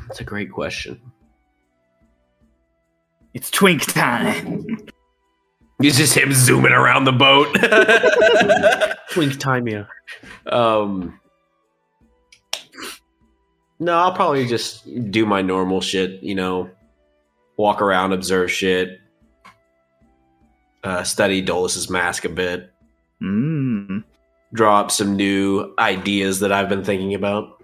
That's a great question. It's Twink time. It's just him zooming around the boat. Twink time, yeah. Um, no, I'll probably just do my normal shit, you know, walk around, observe shit, uh, study Dolus's mask a bit, mm. draw up some new ideas that I've been thinking about.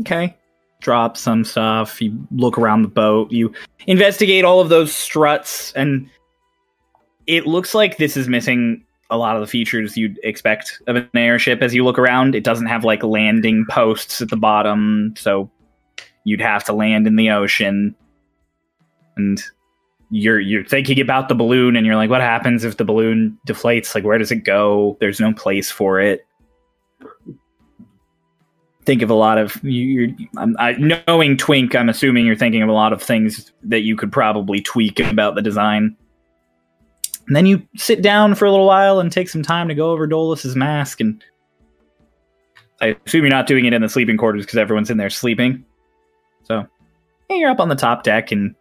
Okay. Drop some stuff, you look around the boat, you investigate all of those struts, and it looks like this is missing a lot of the features you'd expect of an airship as you look around. It doesn't have, like, landing posts at the bottom, so you'd have to land in the ocean. And you're you're thinking about the balloon, and you're like, what happens if the balloon deflates? Like, where does it go? There's no place for it. Think of a lot of you're I, knowing Twink. I'm assuming you're thinking of a lot of things that you could probably tweak about the design. And then you sit down for a little while and take some time to go over Dolus's mask. And I assume you're not doing it in the sleeping quarters because everyone's in there sleeping. So yeah, you're up on the top deck, and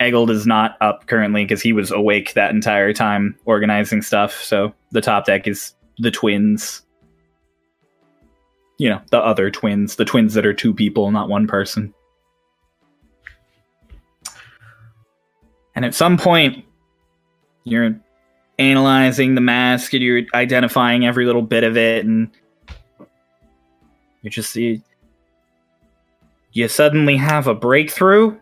Eggle is not up currently because he was awake that entire time organizing stuff. So the top deck is the twins. You know, the other twins, the twins that are two people, not one person. And at some point, you're analyzing the mask and you're identifying every little bit of it. And you just you, you suddenly have a breakthrough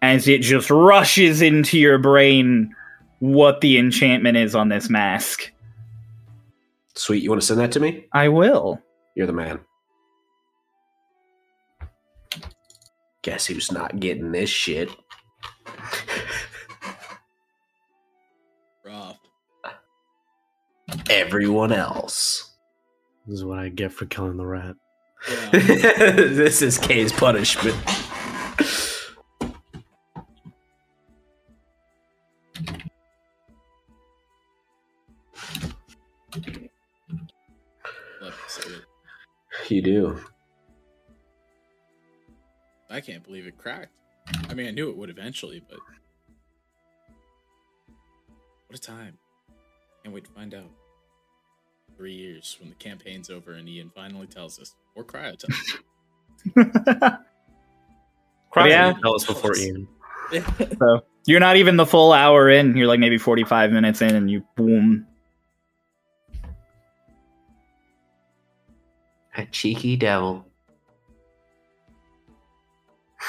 as it just rushes into your brain what the enchantment is on this mask. Sweet, you want to send that to me? I will. You're the man. Guess who's not getting this shit? Rob. Everyone else. This is what I get for killing the rat. Yeah. This is Kay's punishment. You do. I can't believe it cracked. I mean, I knew it would eventually, but what a time. Can't wait to find out. Three years when the campaign's over and Ian finally tells us. Or Cryo tells us. Cryo yeah. tell us before Ian. So you're not even the full hour in. You're like maybe forty-five minutes in and you boom. A cheeky devil. The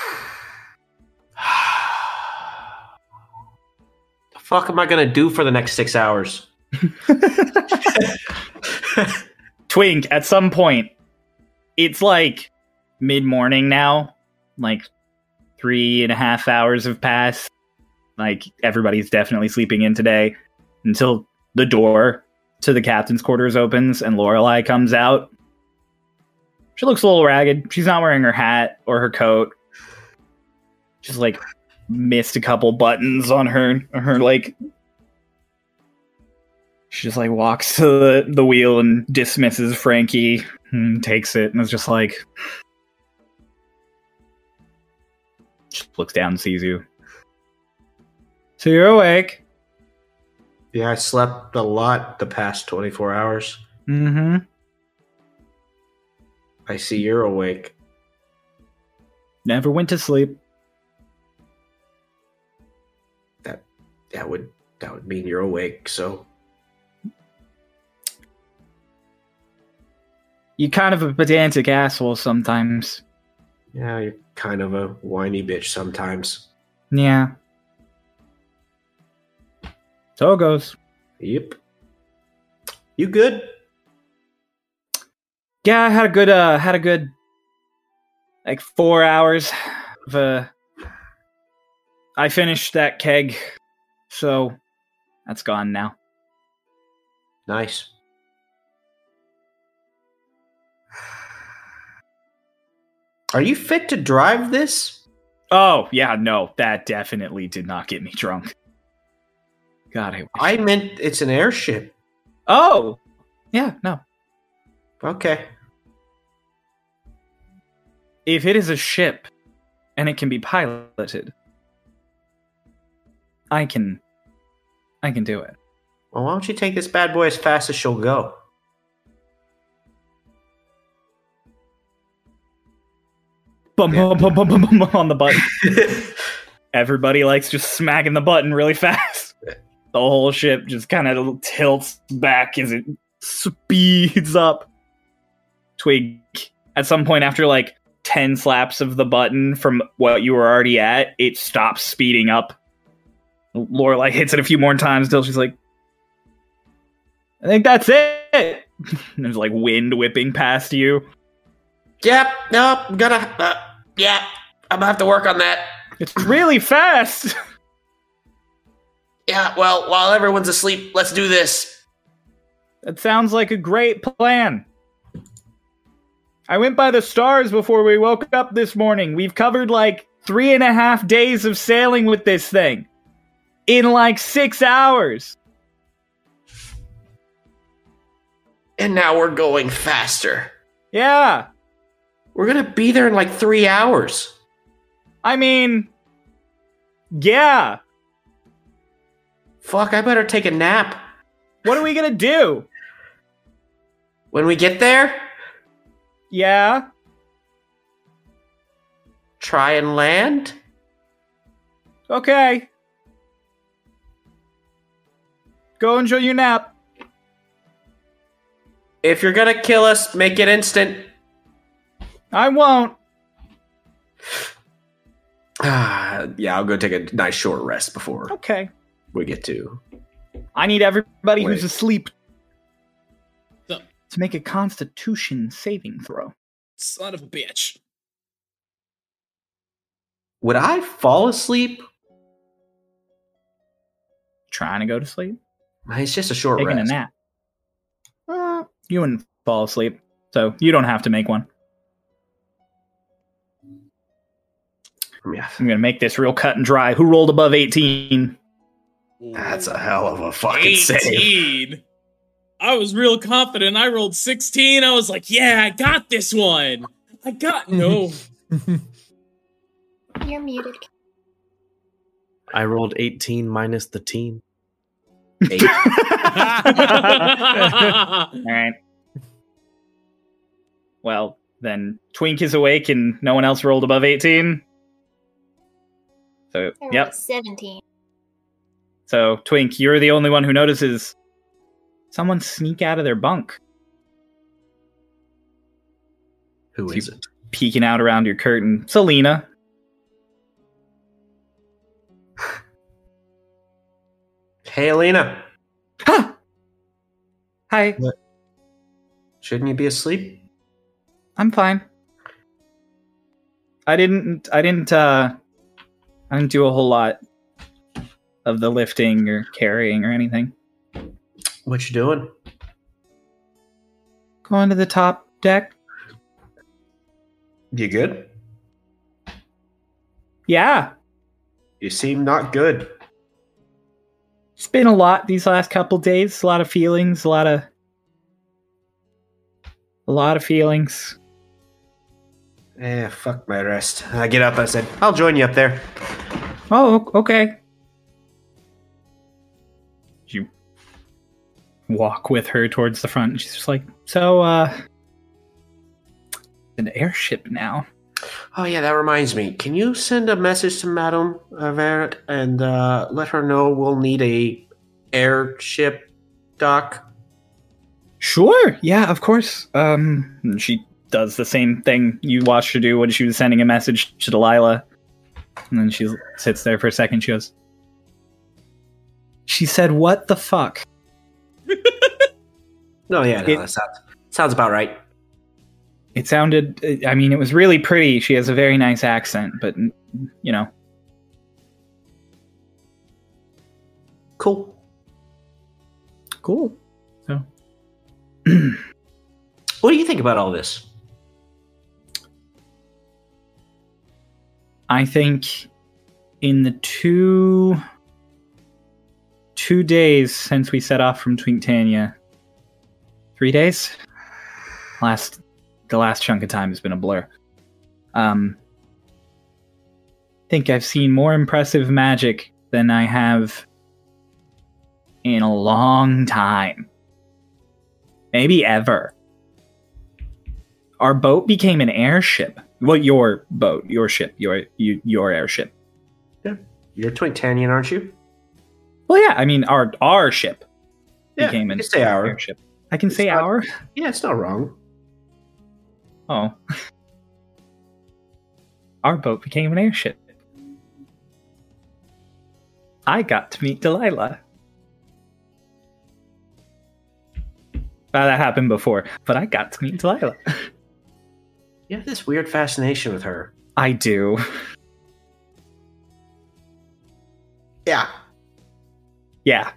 fuck am I going to do for the next six hours? Twink, at some point, it's like mid-morning now. Like three and a half hours have passed. Like everybody's definitely sleeping in today until the door to the captain's quarters opens and Lorelei comes out. She looks a little ragged. She's not wearing her hat or her coat. Just like missed a couple buttons on her, her like. She just like walks to the, the wheel and dismisses Frankie and takes it and is just like. Just looks down and sees you. So you're awake. Yeah, I slept a lot the past twenty-four hours. Mm-hmm. I see you're awake. Never went to sleep. That that would that would mean you're awake, so you're kind of a pedantic asshole sometimes. Yeah, you're kind of a whiny bitch sometimes. Yeah. So it goes. Yep. You good? Yeah, I had a good, uh, had a good, like, four hours of, uh, I finished that keg, so that's gone now. Nice. Are you fit to drive this? Oh, yeah, no, that definitely did not get me drunk. God, I wish. I meant it's an airship. Oh, yeah, no. Okay. If it is a ship and it can be piloted, I can I can do it. Well, why don't you take this bad boy as fast as she'll go? Bum, yeah. bum, bum, bum, bum, bum, on the button. Everybody likes just smacking the button really fast. The whole ship just kind of tilts back as it speeds up. Twig, at some point after like ten slaps of the button from what you were already at, it stops speeding up. Lorelei hits it a few more times until she's like, I think that's it. There's like wind whipping past you. Yep, nope, I'm gonna, uh, yeah, I'm gonna have to work on that. It's really fast. Yeah, well, while everyone's asleep, let's do this. That sounds like a great plan. I went by the stars before we woke up this morning. We've covered like three and a half days of sailing with this thing. In like six hours. And now we're going faster. Yeah. We're going to be there in like three hours. I mean, yeah. Fuck, I better take a nap. What are we going to do? When we get there? Yeah. Try and land? Okay. Go enjoy your nap. If you're gonna kill us, make it instant. I won't. Ah, yeah, I'll go take a nice short rest before okay. we get to. I need everybody Wait. who's asleep to make a constitution saving throw. Son of a bitch. Would I fall asleep? Trying to go to sleep? It's just a short Taking rest. Taking a nap. Uh, you wouldn't fall asleep, so you don't have to make one. Yes. I'm going to make this real cut and dry. Who rolled above eighteen? That's a hell of a fucking eighteen. Save. I was real confident. I rolled sixteen. I was like, yeah, I got this one. I got no. You're muted. I rolled eighteen minus the team. Eight. All right. Well, then Twink is awake and no one else rolled above eighteen. So, yep. seventeen. So, Twink, you're the only one who notices someone sneak out of their bunk. Who so is it? Peeking out around your curtain. Selena. Hey, Alina. Huh. Hi. What? Shouldn't you be asleep? I'm fine. I didn't. I didn't. Uh, I didn't do a whole lot of the lifting or carrying or anything. What you doing? Going to the top deck. You good? Yeah. You seem not good. It's been a lot these last couple days. A lot of feelings. A lot of. A lot of feelings. Eh, fuck my rest. I get up. I said, "I'll join you up there." Oh, okay. You walk with her towards the front, and she's just like, "So, uh, an airship now." Oh yeah, that reminds me. Can you send a message to Madame Verret and uh, let her know we'll need a airship dock? Sure. Yeah, of course. Um, she does the same thing you watched her do when she was sending a message to Delilah, and then she sits there for a second. She goes, "She said, what the fuck?" No, yeah, no, it, that sounds sounds about right. It sounded, I mean, it was really pretty. She has a very nice accent, but, you know. Cool. Cool. So. What do you think about all this? I think in the two, two days since we set off from Twinktania, three days? Last The last chunk of time has been a blur. Um, I think I've seen more impressive magic than I have in a long time. Maybe ever. Our boat became an airship. Well, your boat, your ship, your you, your airship. Yeah, you're Twinktanian, aren't you? Well, yeah. I mean, our our ship yeah, became an say our. airship. I can it's say not, our. Yeah, it's not wrong. Oh. Our boat became an airship. I got to meet Delilah. Well, that happened before, but I got to meet Delilah. You have this weird fascination with her. I do. Yeah. Yeah.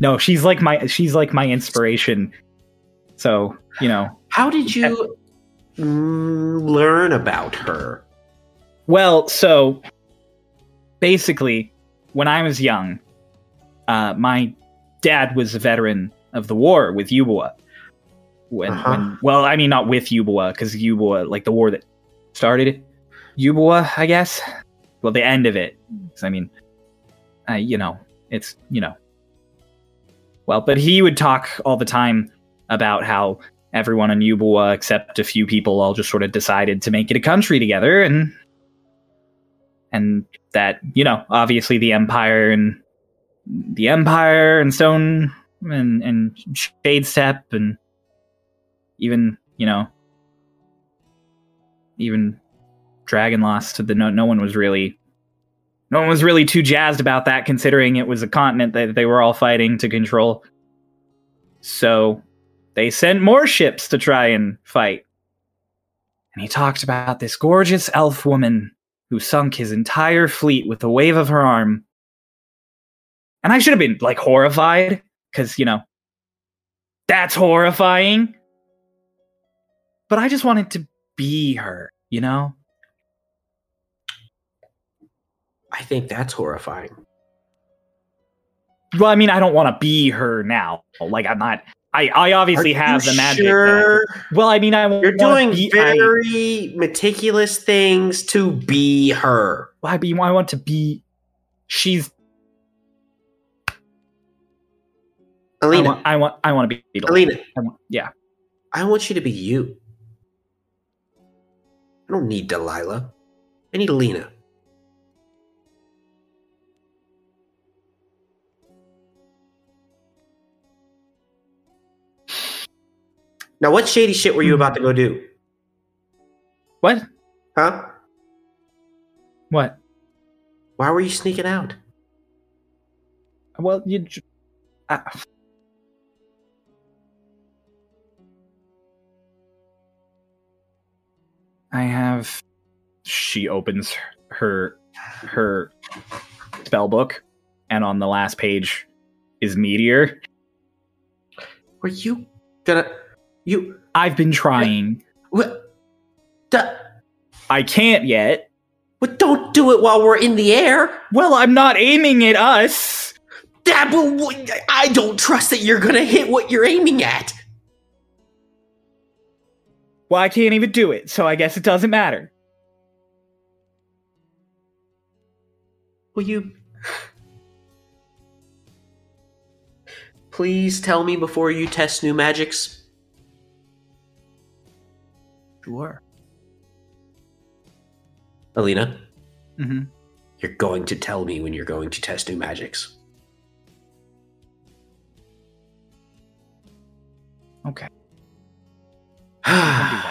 No, she's like my she's like my inspiration. So, you know. How did you learn about her? Well, so basically, when I was young, uh, my dad was a veteran of the war with Yubawa. When, uh-huh. when, well, I mean, not with Yubawa, because Yubawa, like the war that started it, Yubawa, I guess. Well, the end of it. Because I mean, uh, you know, it's, you know. Well, but he would talk all the time about how everyone in Yubawa, except a few people, all just sort of decided to make it a country together, and and that, you know, obviously the Empire and the Empire and Stone and and Shadestep, and even, you know, even Dragon Lost. To the no, no one was really, no one was really too jazzed about that, considering it was a continent that they were all fighting to control. So. They sent more ships to try and fight. And he talked about this gorgeous elf woman who sunk his entire fleet with a wave of her arm. And I should have been, like, horrified, because, you know, that's horrifying. But I just wanted to be her, you know? I think that's horrifying. Well, I mean, I don't want to be her now. Like, I'm not... I, I obviously Are have the magic. Sure? Well, I mean, I you're doing be, very I, meticulous things to be her. Why? But I want to be. She's. Alina. I want. I want, I want to be. Alina. I want, yeah. I want you to be you. I don't need Delilah. I need Alina. Now, what shady shit were you about to go do? What? Huh? What? Why were you sneaking out? Well, you... Uh, I have... She opens her her spell book, and on the last page is Meteor. Were you gonna... You, I've been trying. What, what, I can't yet. But don't do it while we're in the air. Well, I'm not aiming at us. That, but I don't trust that you're going to hit what you're aiming at. Well, I can't even do it, so I guess it doesn't matter. Will you... Please tell me before you test new magics... Sure. Alina, mm-hmm. You're going to tell me when you're going to test new magics. Okay. I'll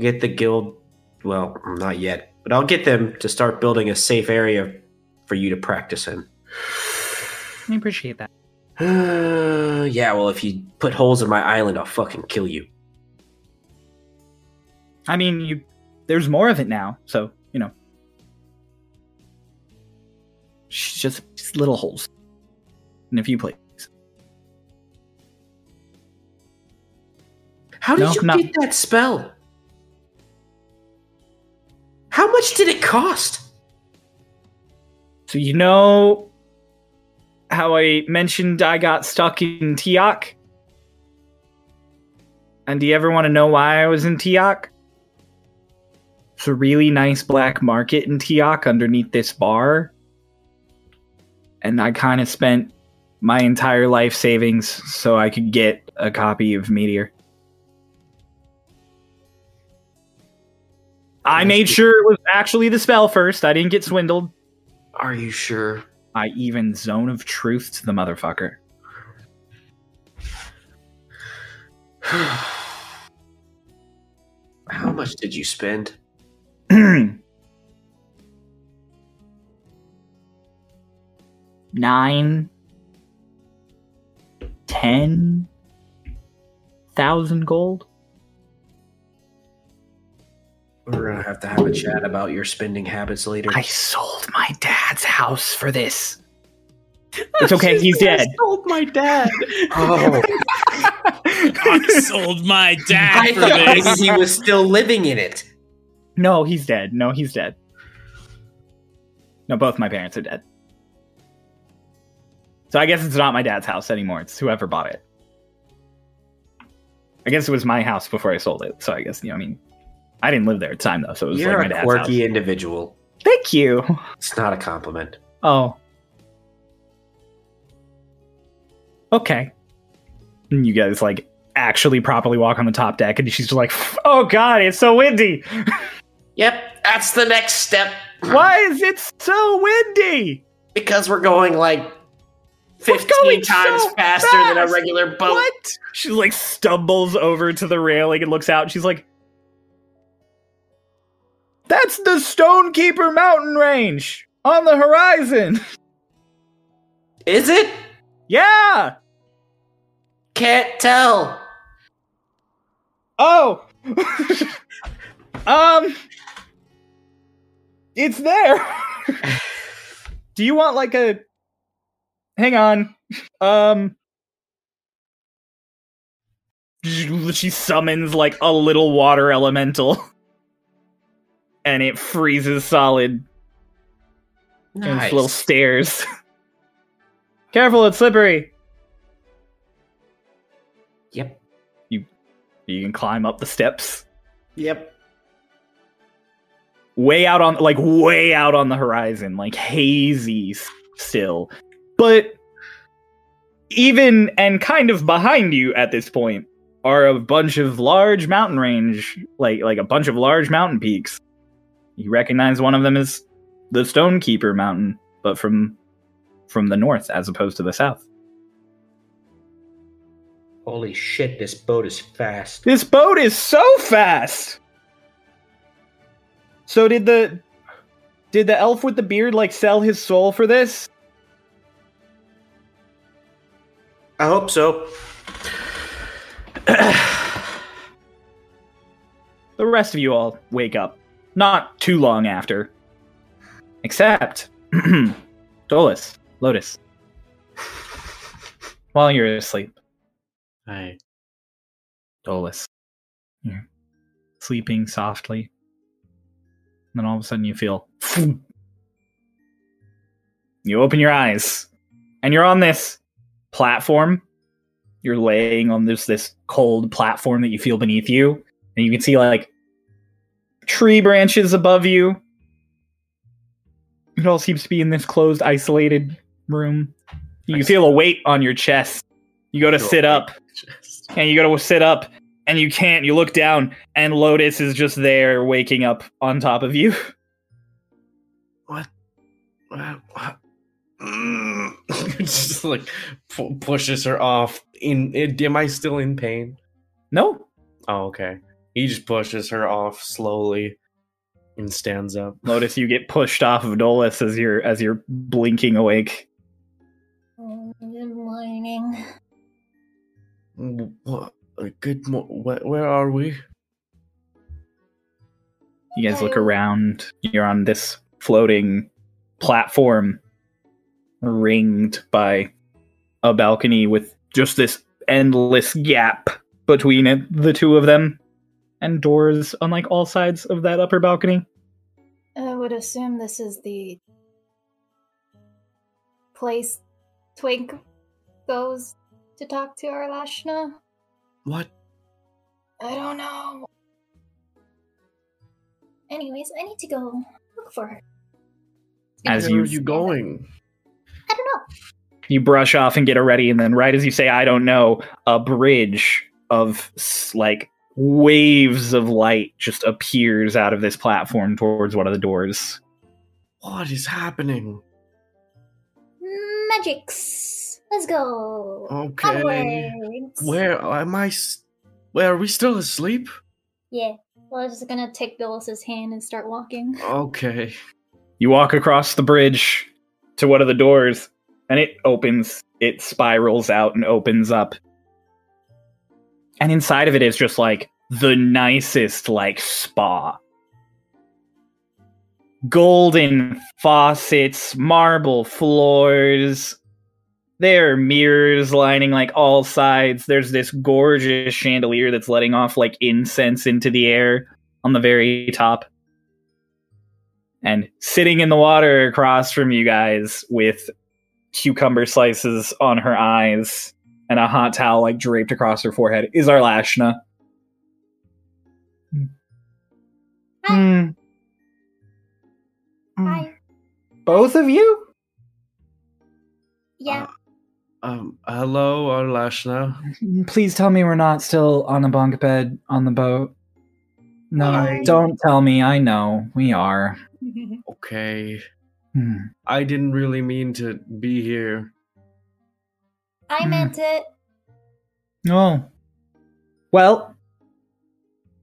get the guild, well, not yet, but I'll get them to start building a safe area for you to practice in. I appreciate that. Uh, yeah, well, if you put holes in my island, I'll fucking kill you. I mean, you. There's more of it now, so, you know. She's just, just little holes. In a few places. How did no, you not- get that spell? How much did it cost? So, you know how I mentioned I got stuck in Teok? And do you ever want to know why I was in Teok? It's a really nice black market in Teok underneath this bar. And I kind of spent my entire life savings so I could get a copy of Meteor. I made sure it was actually the spell first. I didn't get swindled. Are you sure? I even zone of truth to the motherfucker. How much did you spend? Nine, ten thousand gold. We're gonna have to have a chat about your spending habits later. I sold my dad's house for this. It's okay, he's dead. I sold my dad. Oh. I sold my dad I for this. Maybe he was still living in it. No, he's dead. No, he's dead. No, both my parents are dead. So I guess it's not my dad's house anymore. It's whoever bought it. I guess it was my house before I sold it. So I guess, you know, I mean, I didn't live there at the time, though. So it was You're like my dad's house. You're a quirky individual. Thank you. It's not a compliment. Oh. Okay. And you guys, like, actually properly walk on the top deck. And she's just like, oh, God, it's so windy. Yep, that's the next step. Why is it so windy? Because we're going, like, fifteen times so faster fast. than a regular boat. What? She, like, stumbles over to the railing and looks out. And she's like, that's the Stonekeeper Mountain range on the horizon. Is it? Yeah. Can't tell. Oh. um. It's there. Do you want like a... Hang on. Um. She summons like a little water elemental. and it freezes solid. Nice. And it's little stairs. Careful, it's slippery. Yep. You you can climb up the steps. Yep. Way out on like way out on the horizon, like hazy still. But even and kind of behind you at this point are a bunch of large mountain range, like like a bunch of large mountain peaks. You recognize one of them as the Stonekeeper Mountain, but from from the north as opposed to the south. Holy shit, this boat is fast. This boat is so fast! So did the... Did the elf with the beard, like, sell his soul for this? I hope so. The rest of you all wake up. Not too long after. Except... Dolus. Lotus. While you're asleep. Hi. Dolus. You're sleeping softly. And then all of a sudden you feel... You open your eyes. And you're on this platform. You're laying on this, this cold platform that you feel beneath you. And you can see, like, tree branches above you. It all seems to be in this closed, isolated room. You can feel a weight on your chest. You go to sit up. And you go to sit up, and you can't. You look down, and Lotus is just there, waking up on top of you. What? What? What? Mm. Just like p- pushes her off. In, in am I still in pain? No. Oh, okay. He just pushes her off slowly, and stands up. Lotus, you get pushed off of Dolus as you're as you're blinking awake. Oh, good morning. What? Good mo- wh- Where are we? You guys look around. You're on this floating platform ringed by a balcony with just this endless gap between it, the two of them, and doors on like all sides of that upper balcony. I would assume this is the place Twink goes to talk to Arlashna. What? I don't know. Anyways, I need to go look for her. As you, where are you going? I don't know. You brush off and get her ready, and then right as you say, I don't know, a bridge of, like, waves of light just appears out of this platform towards one of the doors. What is happening? Magics. Let's go. Okay. Onwards. Where am I? S- Where are we still asleep? Yeah. Well, I was just gonna take Dolus's hand and start walking. Okay. You walk across the bridge to one of the doors, and it opens. It spirals out and opens up, and inside of it is just like the nicest like spa. Golden faucets, marble floors. There are mirrors lining, like, all sides. There's this gorgeous chandelier that's letting off, like, incense into the air on the very top. And sitting in the water across from you guys with cucumber slices on her eyes and a hot towel, like, draped across her forehead is Arlashna. Hi. Mm. Hi. Both of you? Yeah. Uh- Um, hello, Arlashna. Please tell me we're not still on the bunk bed on the boat. No, I... don't tell me. I know. We are. Okay. Hmm. I didn't really mean to be here. I hmm. meant it. Oh. Well,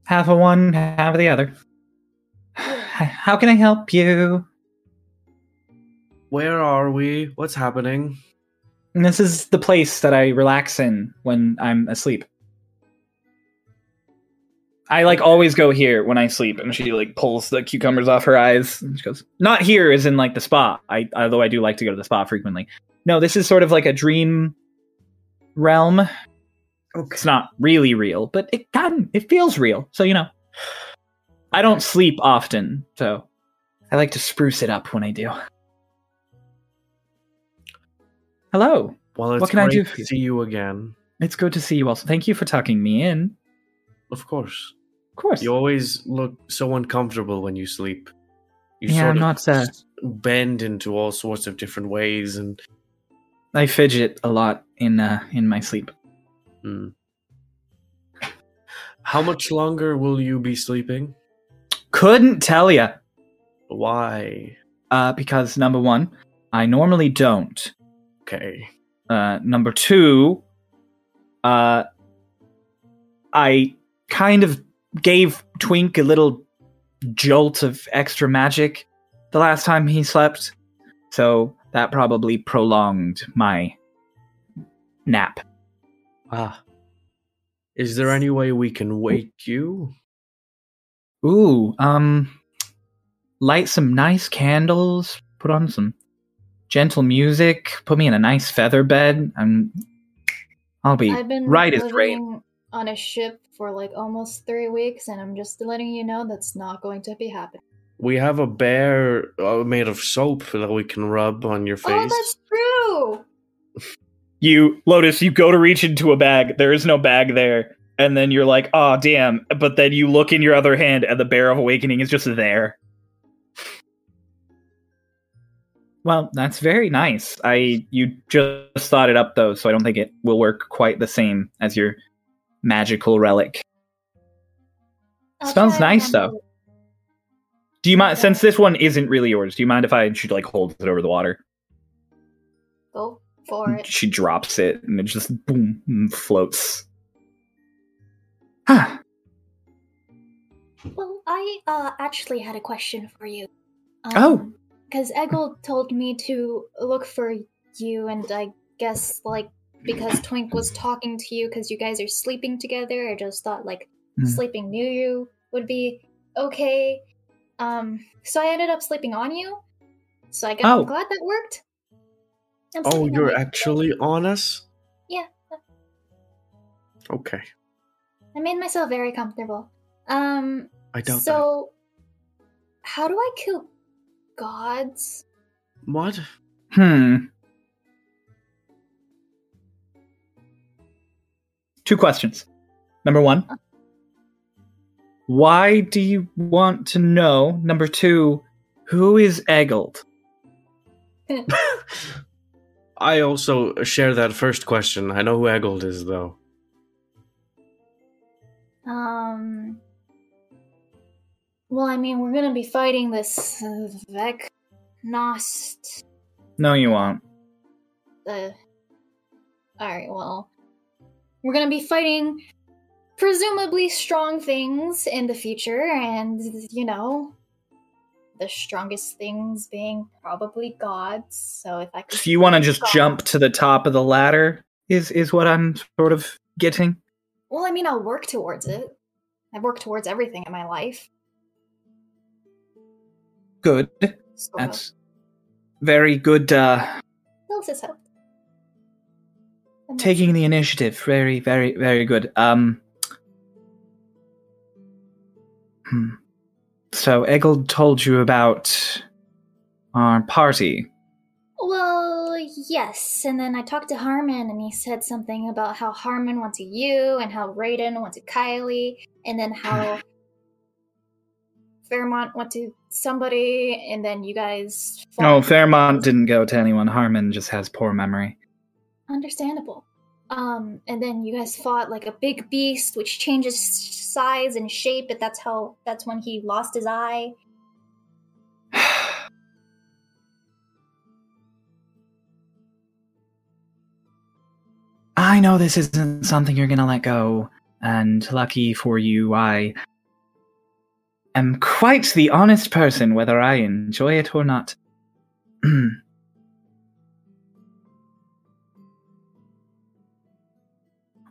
half of one, half of the other. How can I help you? Where are we? What's happening? And this is the place that I relax in when I'm asleep. I, like, always go here when I sleep. And she, like, pulls the cucumbers off her eyes. And she goes, not here as in, like, the spa. I, although I do like to go to the spa frequently. No, this is sort of like a dream realm. Okay. It's not really real, but it, God, it feels real. So, you know. I don't sleep often, so I like to spruce it up when I do. Hello. Well, it's what can great I do for to see you again. It's good to see you also. Thank you for tucking me in. Of course. Of course. You always look so uncomfortable when you sleep. You yeah, sort I'm of not, uh... bend into all sorts of different ways, and I fidget a lot in uh, in my sleep. Hmm. How much longer will you be sleeping? Couldn't tell ya. Why? Uh, because number one, I normally don't. Okay. Uh, number two, uh, I kind of gave Twink a little jolt of extra magic the last time he slept, so that probably prolonged my nap. Ah. Is there any way we can wake you? Ooh, um, light some nice candles, put on some gentle music, put me in a nice feather bed, and I'll be right as rain. On a ship for like almost three weeks, and I'm just letting you know that's not going to be happening. We have a bear uh, made of soap that we can rub on your face. Oh, that's true! You, Lotus, you go to reach into a bag. There is no bag there. And then you're like, oh, damn. But then you look in your other hand, and the Bear of Awakening is just there. Well, that's very nice. I You just thought it up, though, so I don't think it will work quite the same as your magical relic. I'll Smells nice, though. It. Do you mind, okay. Since this one isn't really yours, do you mind if I should, like, hold it over the water? Go for it. She drops it, and it just, boom, floats. Huh. Well, I, uh, actually had a question for you. Um, oh! Because Eggle told me to look for you, and I guess, like, because Twink was talking to you because you guys are sleeping together, I just thought, like, mm. sleeping near you would be okay. Um, so I ended up sleeping on you, so I guess oh. I'm glad that worked. Oh, you're on actually on us? Yeah. Okay. I made myself very comfortable. Um, I doubt so, that. How do I kill gods? What? Hmm. Two questions. Number one. Uh- Why do you want to know? Number two, who is Eggled? I also share that first question. I know who Eggled is, though. Um. Well, I mean, we're gonna be fighting this uh, Vecnost. No, you won't. Uh, Alright, well. We're gonna be fighting presumably strong things in the future, and, you know, the strongest things being probably gods, so if I could... So you want to just gods. jump to the top of the ladder, is, is what I'm sort of getting? Well, I mean, I'll work towards it. I've worked towards everything in my life. Good. So That's well. very good, uh... What else helped? Taking the initiative. Very, very, very good. Um... Hmm. So Eggle told you about our party. Well, yes. And then I talked to Harmon, and he said something about how Harmon went to you, and how Raiden went to Kylie, and then how Fairmont went to somebody, and then you guys... No, Fairmont didn't go to anyone. Harmon just has poor memory. Understandable. Um, and then you guys fought like a big beast, which changes size and shape, but that's how, that's when he lost his eye. I know this isn't something you're gonna let go, and lucky for you, I am quite the honest person, whether I enjoy it or not.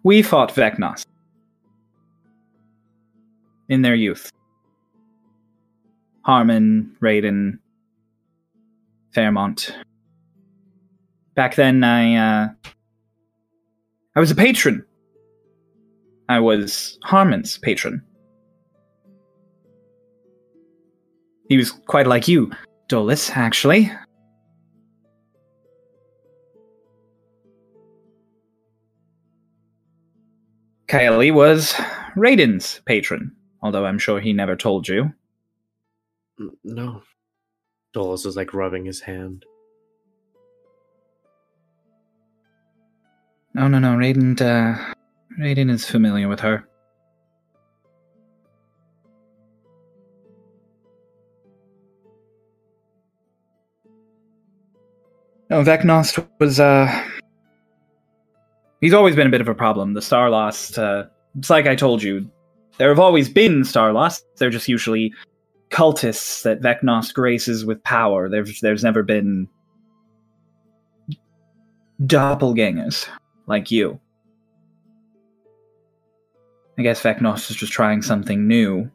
We fought Vecnost in their youth. Harmon, Raiden, Fairmont. Back then, I, uh... I was a patron. I was Harmon's patron. He was quite like you, Dolus, actually. Kylie was Raiden's patron, although I'm sure he never told you. No. Dolus is like rubbing his hand. No, no, no. Raiden, uh, Raiden is familiar with her. No, Vecnost was, uh... he's always been a bit of a problem. The Starlost, uh... it's like I told you. There have always been Starlost. They're just usually cultists that Vecnost graces with power. There's, there's never been... doppelgangers like you. I guess Vecnost is just trying something new.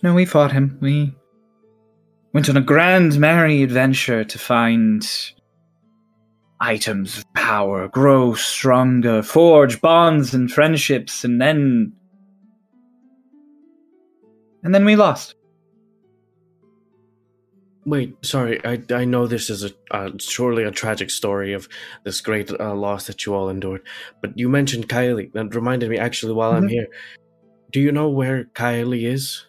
No, we fought him. We went on a grand, merry adventure to find items of power, grow stronger, forge bonds and friendships, and then... and then we lost. Wait, sorry, I, I know this is a uh, surely a tragic story of this great uh, loss that you all endured, but you mentioned Kylie. That reminded me, actually, while mm-hmm. I'm here, do you know where Kylie is?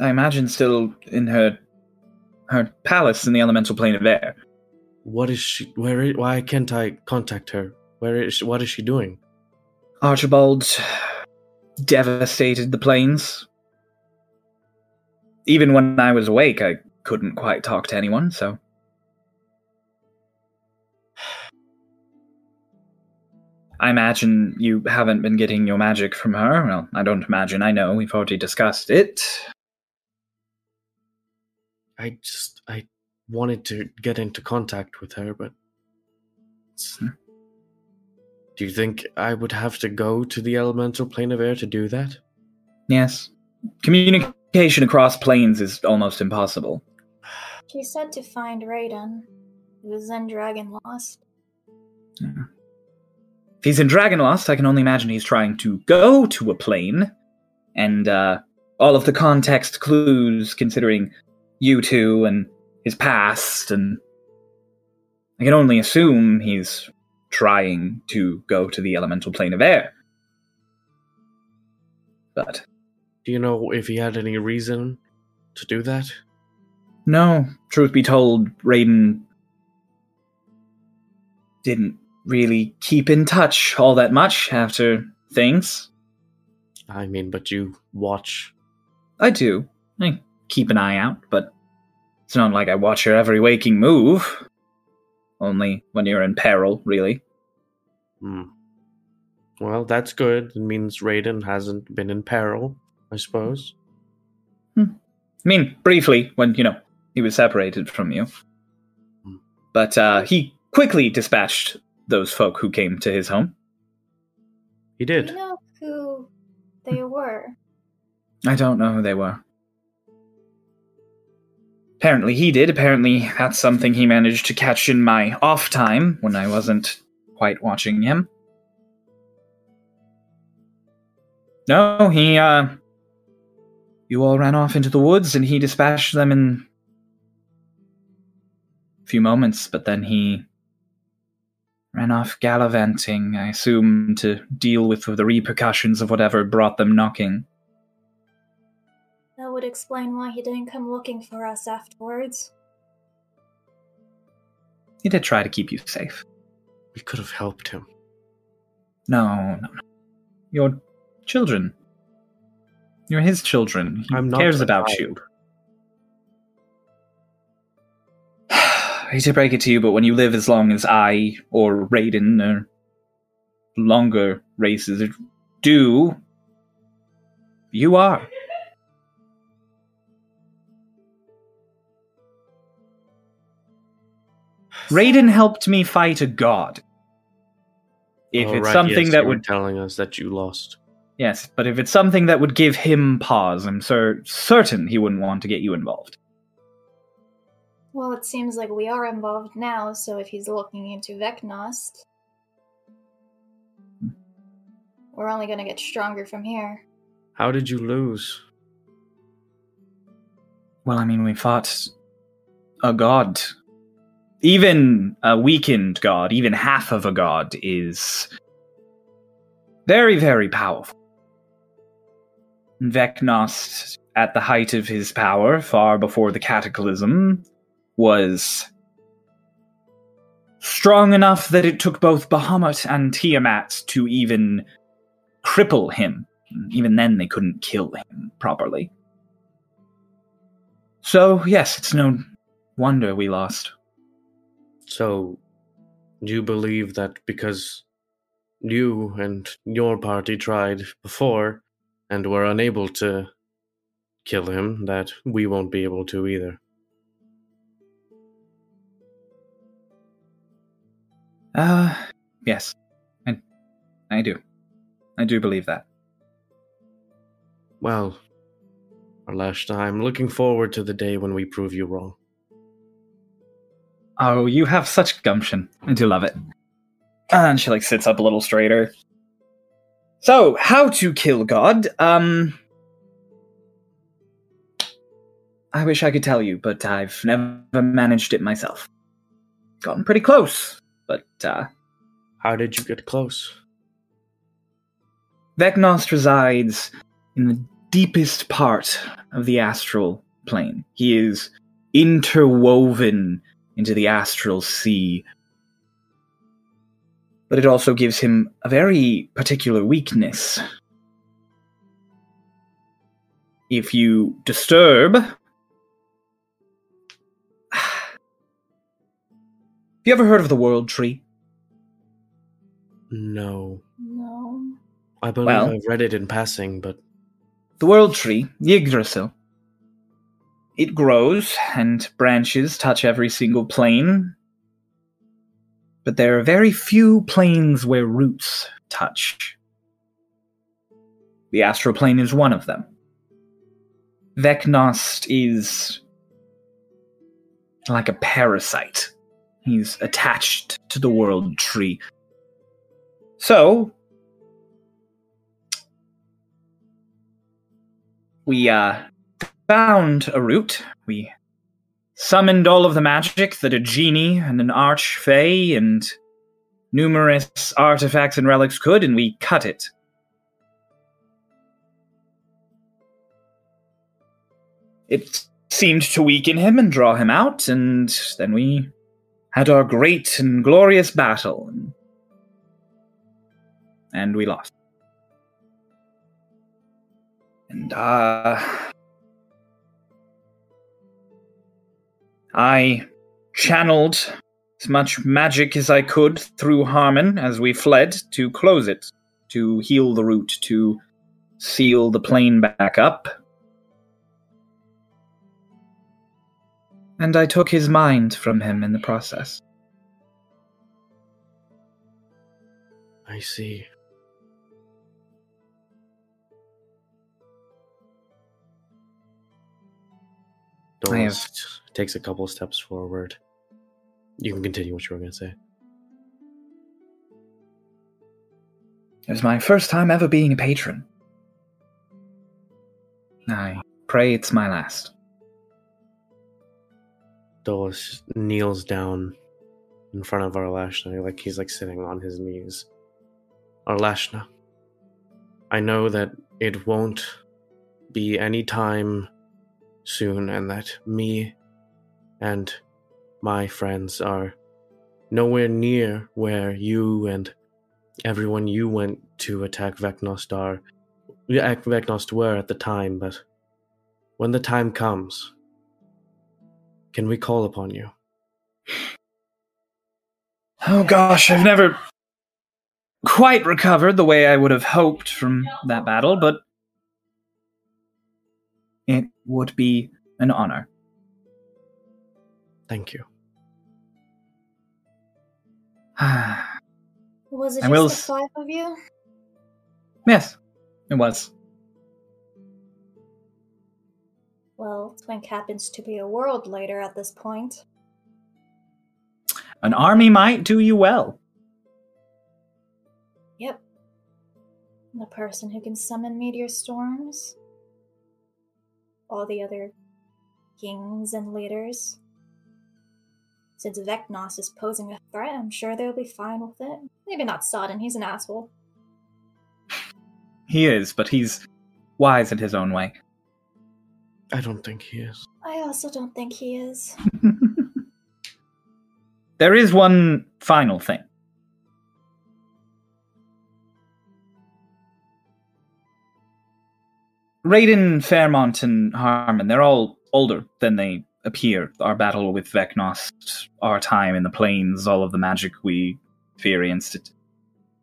I imagine still in her her palace in the Elemental Plane of Air. What is she? Where? Is, why can't I contact her? Where is? She, what is she doing? Archibald devastated the plains. Even when I was awake, I couldn't quite talk to anyone. So, I imagine you haven't been getting your magic from her. Well, I don't imagine. I know we've already discussed it. I just, I wanted to get into contact with her, but hmm. do you think I would have to go to the Elemental Plane of Air to do that? Yes. Communication across planes is almost impossible. She said to find Raiden. He was in Dragon Lost. Yeah. If he's in Dragon Lost, I can only imagine he's trying to go to a plane, and uh, all of the context clues considering... you two, and his past, and I can only assume he's trying to go to the Elemental Plane of Air. But... do you know if he had any reason to do that? No. Truth be told, Raiden didn't really keep in touch all that much after things. I mean, but you watch. I do. I keep an eye out, but it's not like I watch your every waking move. Only when you're in peril, really. Hmm. Well, that's good. It means Raiden hasn't been in peril, I suppose. Hmm. I mean, briefly, when, you know, he was separated from you. Hmm. But uh, he quickly dispatched those folk who came to his home. He did. Do you know who they were? I don't know who they were. Apparently he did. Apparently that's something he managed to catch in my off time when I wasn't quite watching him. No, he, uh... you all ran off into the woods and he dispatched them in... a few moments, but then he... ran off gallivanting, I assume, to deal with the repercussions of whatever brought them knocking. That would explain why he didn't come looking for us afterwards. He did try to keep you safe. We could have helped him. No, no, no. You're children. You're his children. He I'm not cares about child. you. I hate to break it to you, but when you live as long as I or Raiden or longer races do, you are. Raiden helped me fight a god. If oh, it's right, something yes, that would telling us that you lost. Yes, but if it's something that would give him pause, I'm cer- certain he wouldn't want to get you involved. Well, it seems like we are involved now, so if he's looking into Vecnost... We're only going to get stronger from here. How did you lose? Well, I mean, we fought a god. Even a weakened god, even half of a god, is very, very powerful. Vecnost, at the height of his power, far before the cataclysm, was strong enough that it took both Bahamut and Tiamat to even cripple him. Even then, they couldn't kill him properly. So, yes, it's no wonder we lost. So, you believe that because you and your party tried before and were unable to kill him, that we won't be able to either? Uh, yes. I, I do. I do believe that. Well, Arlashna, I'm looking forward to the day when we prove you wrong. Oh, you have such gumption. I do love it. And she, like, sits up a little straighter. So, how to kill God? Um... I wish I could tell you, but I've never managed it myself. Gotten pretty close, but, uh... How did you get close? Vecnost resides in the deepest part of the astral plane. He is interwoven into the astral sea. But it also gives him a very particular weakness. If you disturb... Have you ever heard of the World Tree? No. No. I believe well, I've read it in passing, but... The World Tree, Yggdrasil. It grows, and branches touch every single plane. But there are very few planes where roots touch. The astral plane is one of them. Vecnost is like a parasite. He's attached to the World Tree. So, we, uh... found a root. We summoned all of the magic that a genie and an archfey and numerous artifacts and relics could, and we cut it. It seemed to weaken him and draw him out, and then we had our great and glorious battle, and, and we lost. And, uh... I channeled as much magic as I could through Harmon as we fled to close it, to heal the root, to seal the plane back up. And I took his mind from him in the process. I see. Dolus takes a couple steps forward. You can continue what you were going to say. It was my first time ever being a patron. I pray it's my last. Dolus kneels down in front of Arlashna, like he's like sitting on his knees. Arlashna, I know that it won't be any time soon, and that me and my friends are nowhere near where you and everyone you went to attack Vecnost are. Vecnost were at the time, but when the time comes, can we call upon you? Oh gosh, I've never quite recovered the way I would have hoped from that battle, but it would be an honor. Thank you. Was it I just will... the five of you? Yes, it was. Well, Twink happens to be a world leader at this point. An army might do you well. Yep. The person who can summon meteor storms. All the other kings and leaders. Since Vecnost is posing a threat, I'm sure they'll be fine with it. Maybe not Sodden, he's an asshole. He is, but he's wise in his own way. I don't think he is. I also don't think he is. There is one final thing. Raiden, Fairmont, and Harmon, they're all older than they appear. Our battle with Vecnost, our time in the plains, all of the magic we experienced, it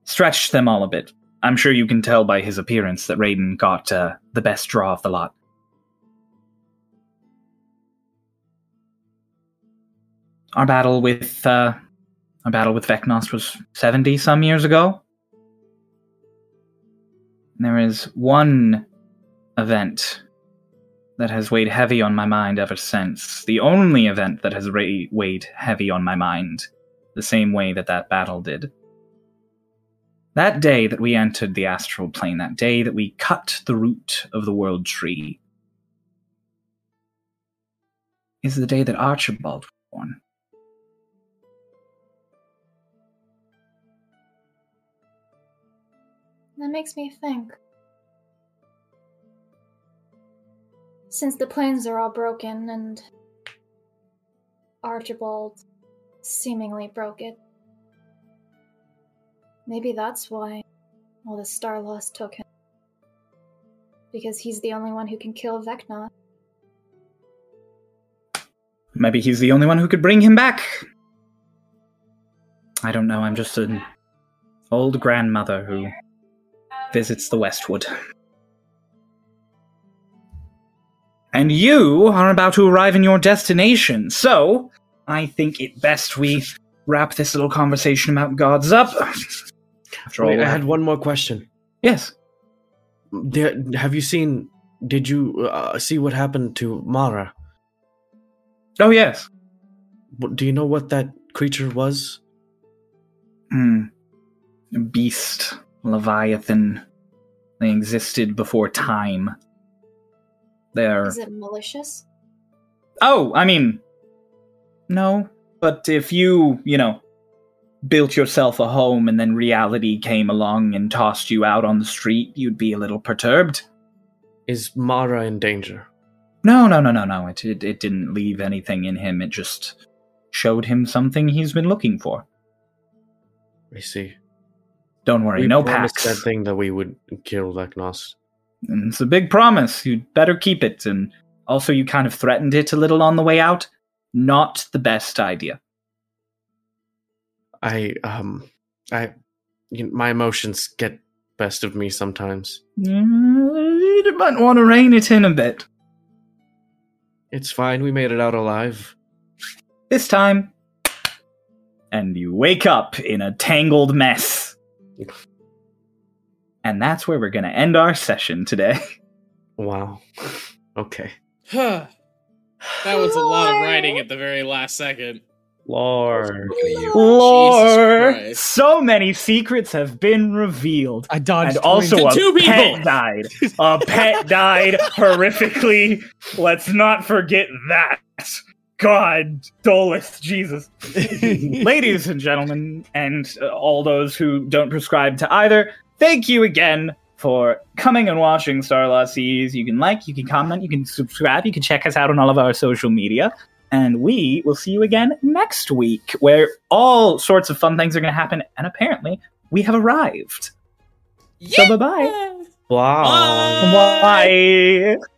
stretched them all a bit. I'm sure you can tell by his appearance that Raiden got uh, the best draw of the lot. Our battle with uh, our battle with Vecnost was seventy some years ago. And there is one event that has weighed heavy on my mind ever since. The only event that has re- weighed heavy on my mind, the same way that that battle did. That day that we entered the astral plane, that day that we cut the root of the world tree, is the day that Archibald was born. That makes me think. Since the planes are all broken and Archibald seemingly broke it, maybe that's why all the Starlost took him. Because he's the only one who can kill Vecna. Maybe he's the only one who could bring him back. I don't know, I'm just an old grandmother who visits the Westwood. And you are about to arrive in your destination, so I think it best we wrap this little conversation about gods up. Wait, I had one more question. Yes. There, have you seen, did you uh, see what happened to Mara? Oh, yes. Do you know what that creature was? Hmm. Beast. Leviathan. They existed before time. They're... Is it malicious? Oh, I mean... No. But if you, you know, built yourself a home and then reality came along and tossed you out on the street, you'd be a little perturbed. Is Mara in danger? No, no, no, no, no. It, it, it didn't leave anything in him. It just showed him something he's been looking for. I see. Don't worry, we no packs. We promised that thing that we would kill Vecnost. And it's a big promise. You'd better keep it. And also, you kind of threatened it a little on the way out. Not the best idea. I, um, I, you know, my emotions get best of me sometimes. You might want to rein it in a bit. It's fine. We made it out alive. This time. And you wake up in a tangled mess. And that's where we're going to end our session today. Wow. Okay. That was a lot of writing at the very last second. Lord. Lord. Jesus Christ. So many secrets have been revealed. I dodged. And also a two pet died. A pet died horrifically. Let's not forget that. God, Dolus, Jesus. Ladies and gentlemen, and uh, all those who don't prescribe to either, thank you again for coming and watching Starlost Seas. You can like, you can comment, you can subscribe, you can check us out on all of our social media. And we will see you again next week, where all sorts of fun things are going to happen. And apparently, we have arrived. Yeah. So bye-bye. Bye. Bye. Bye.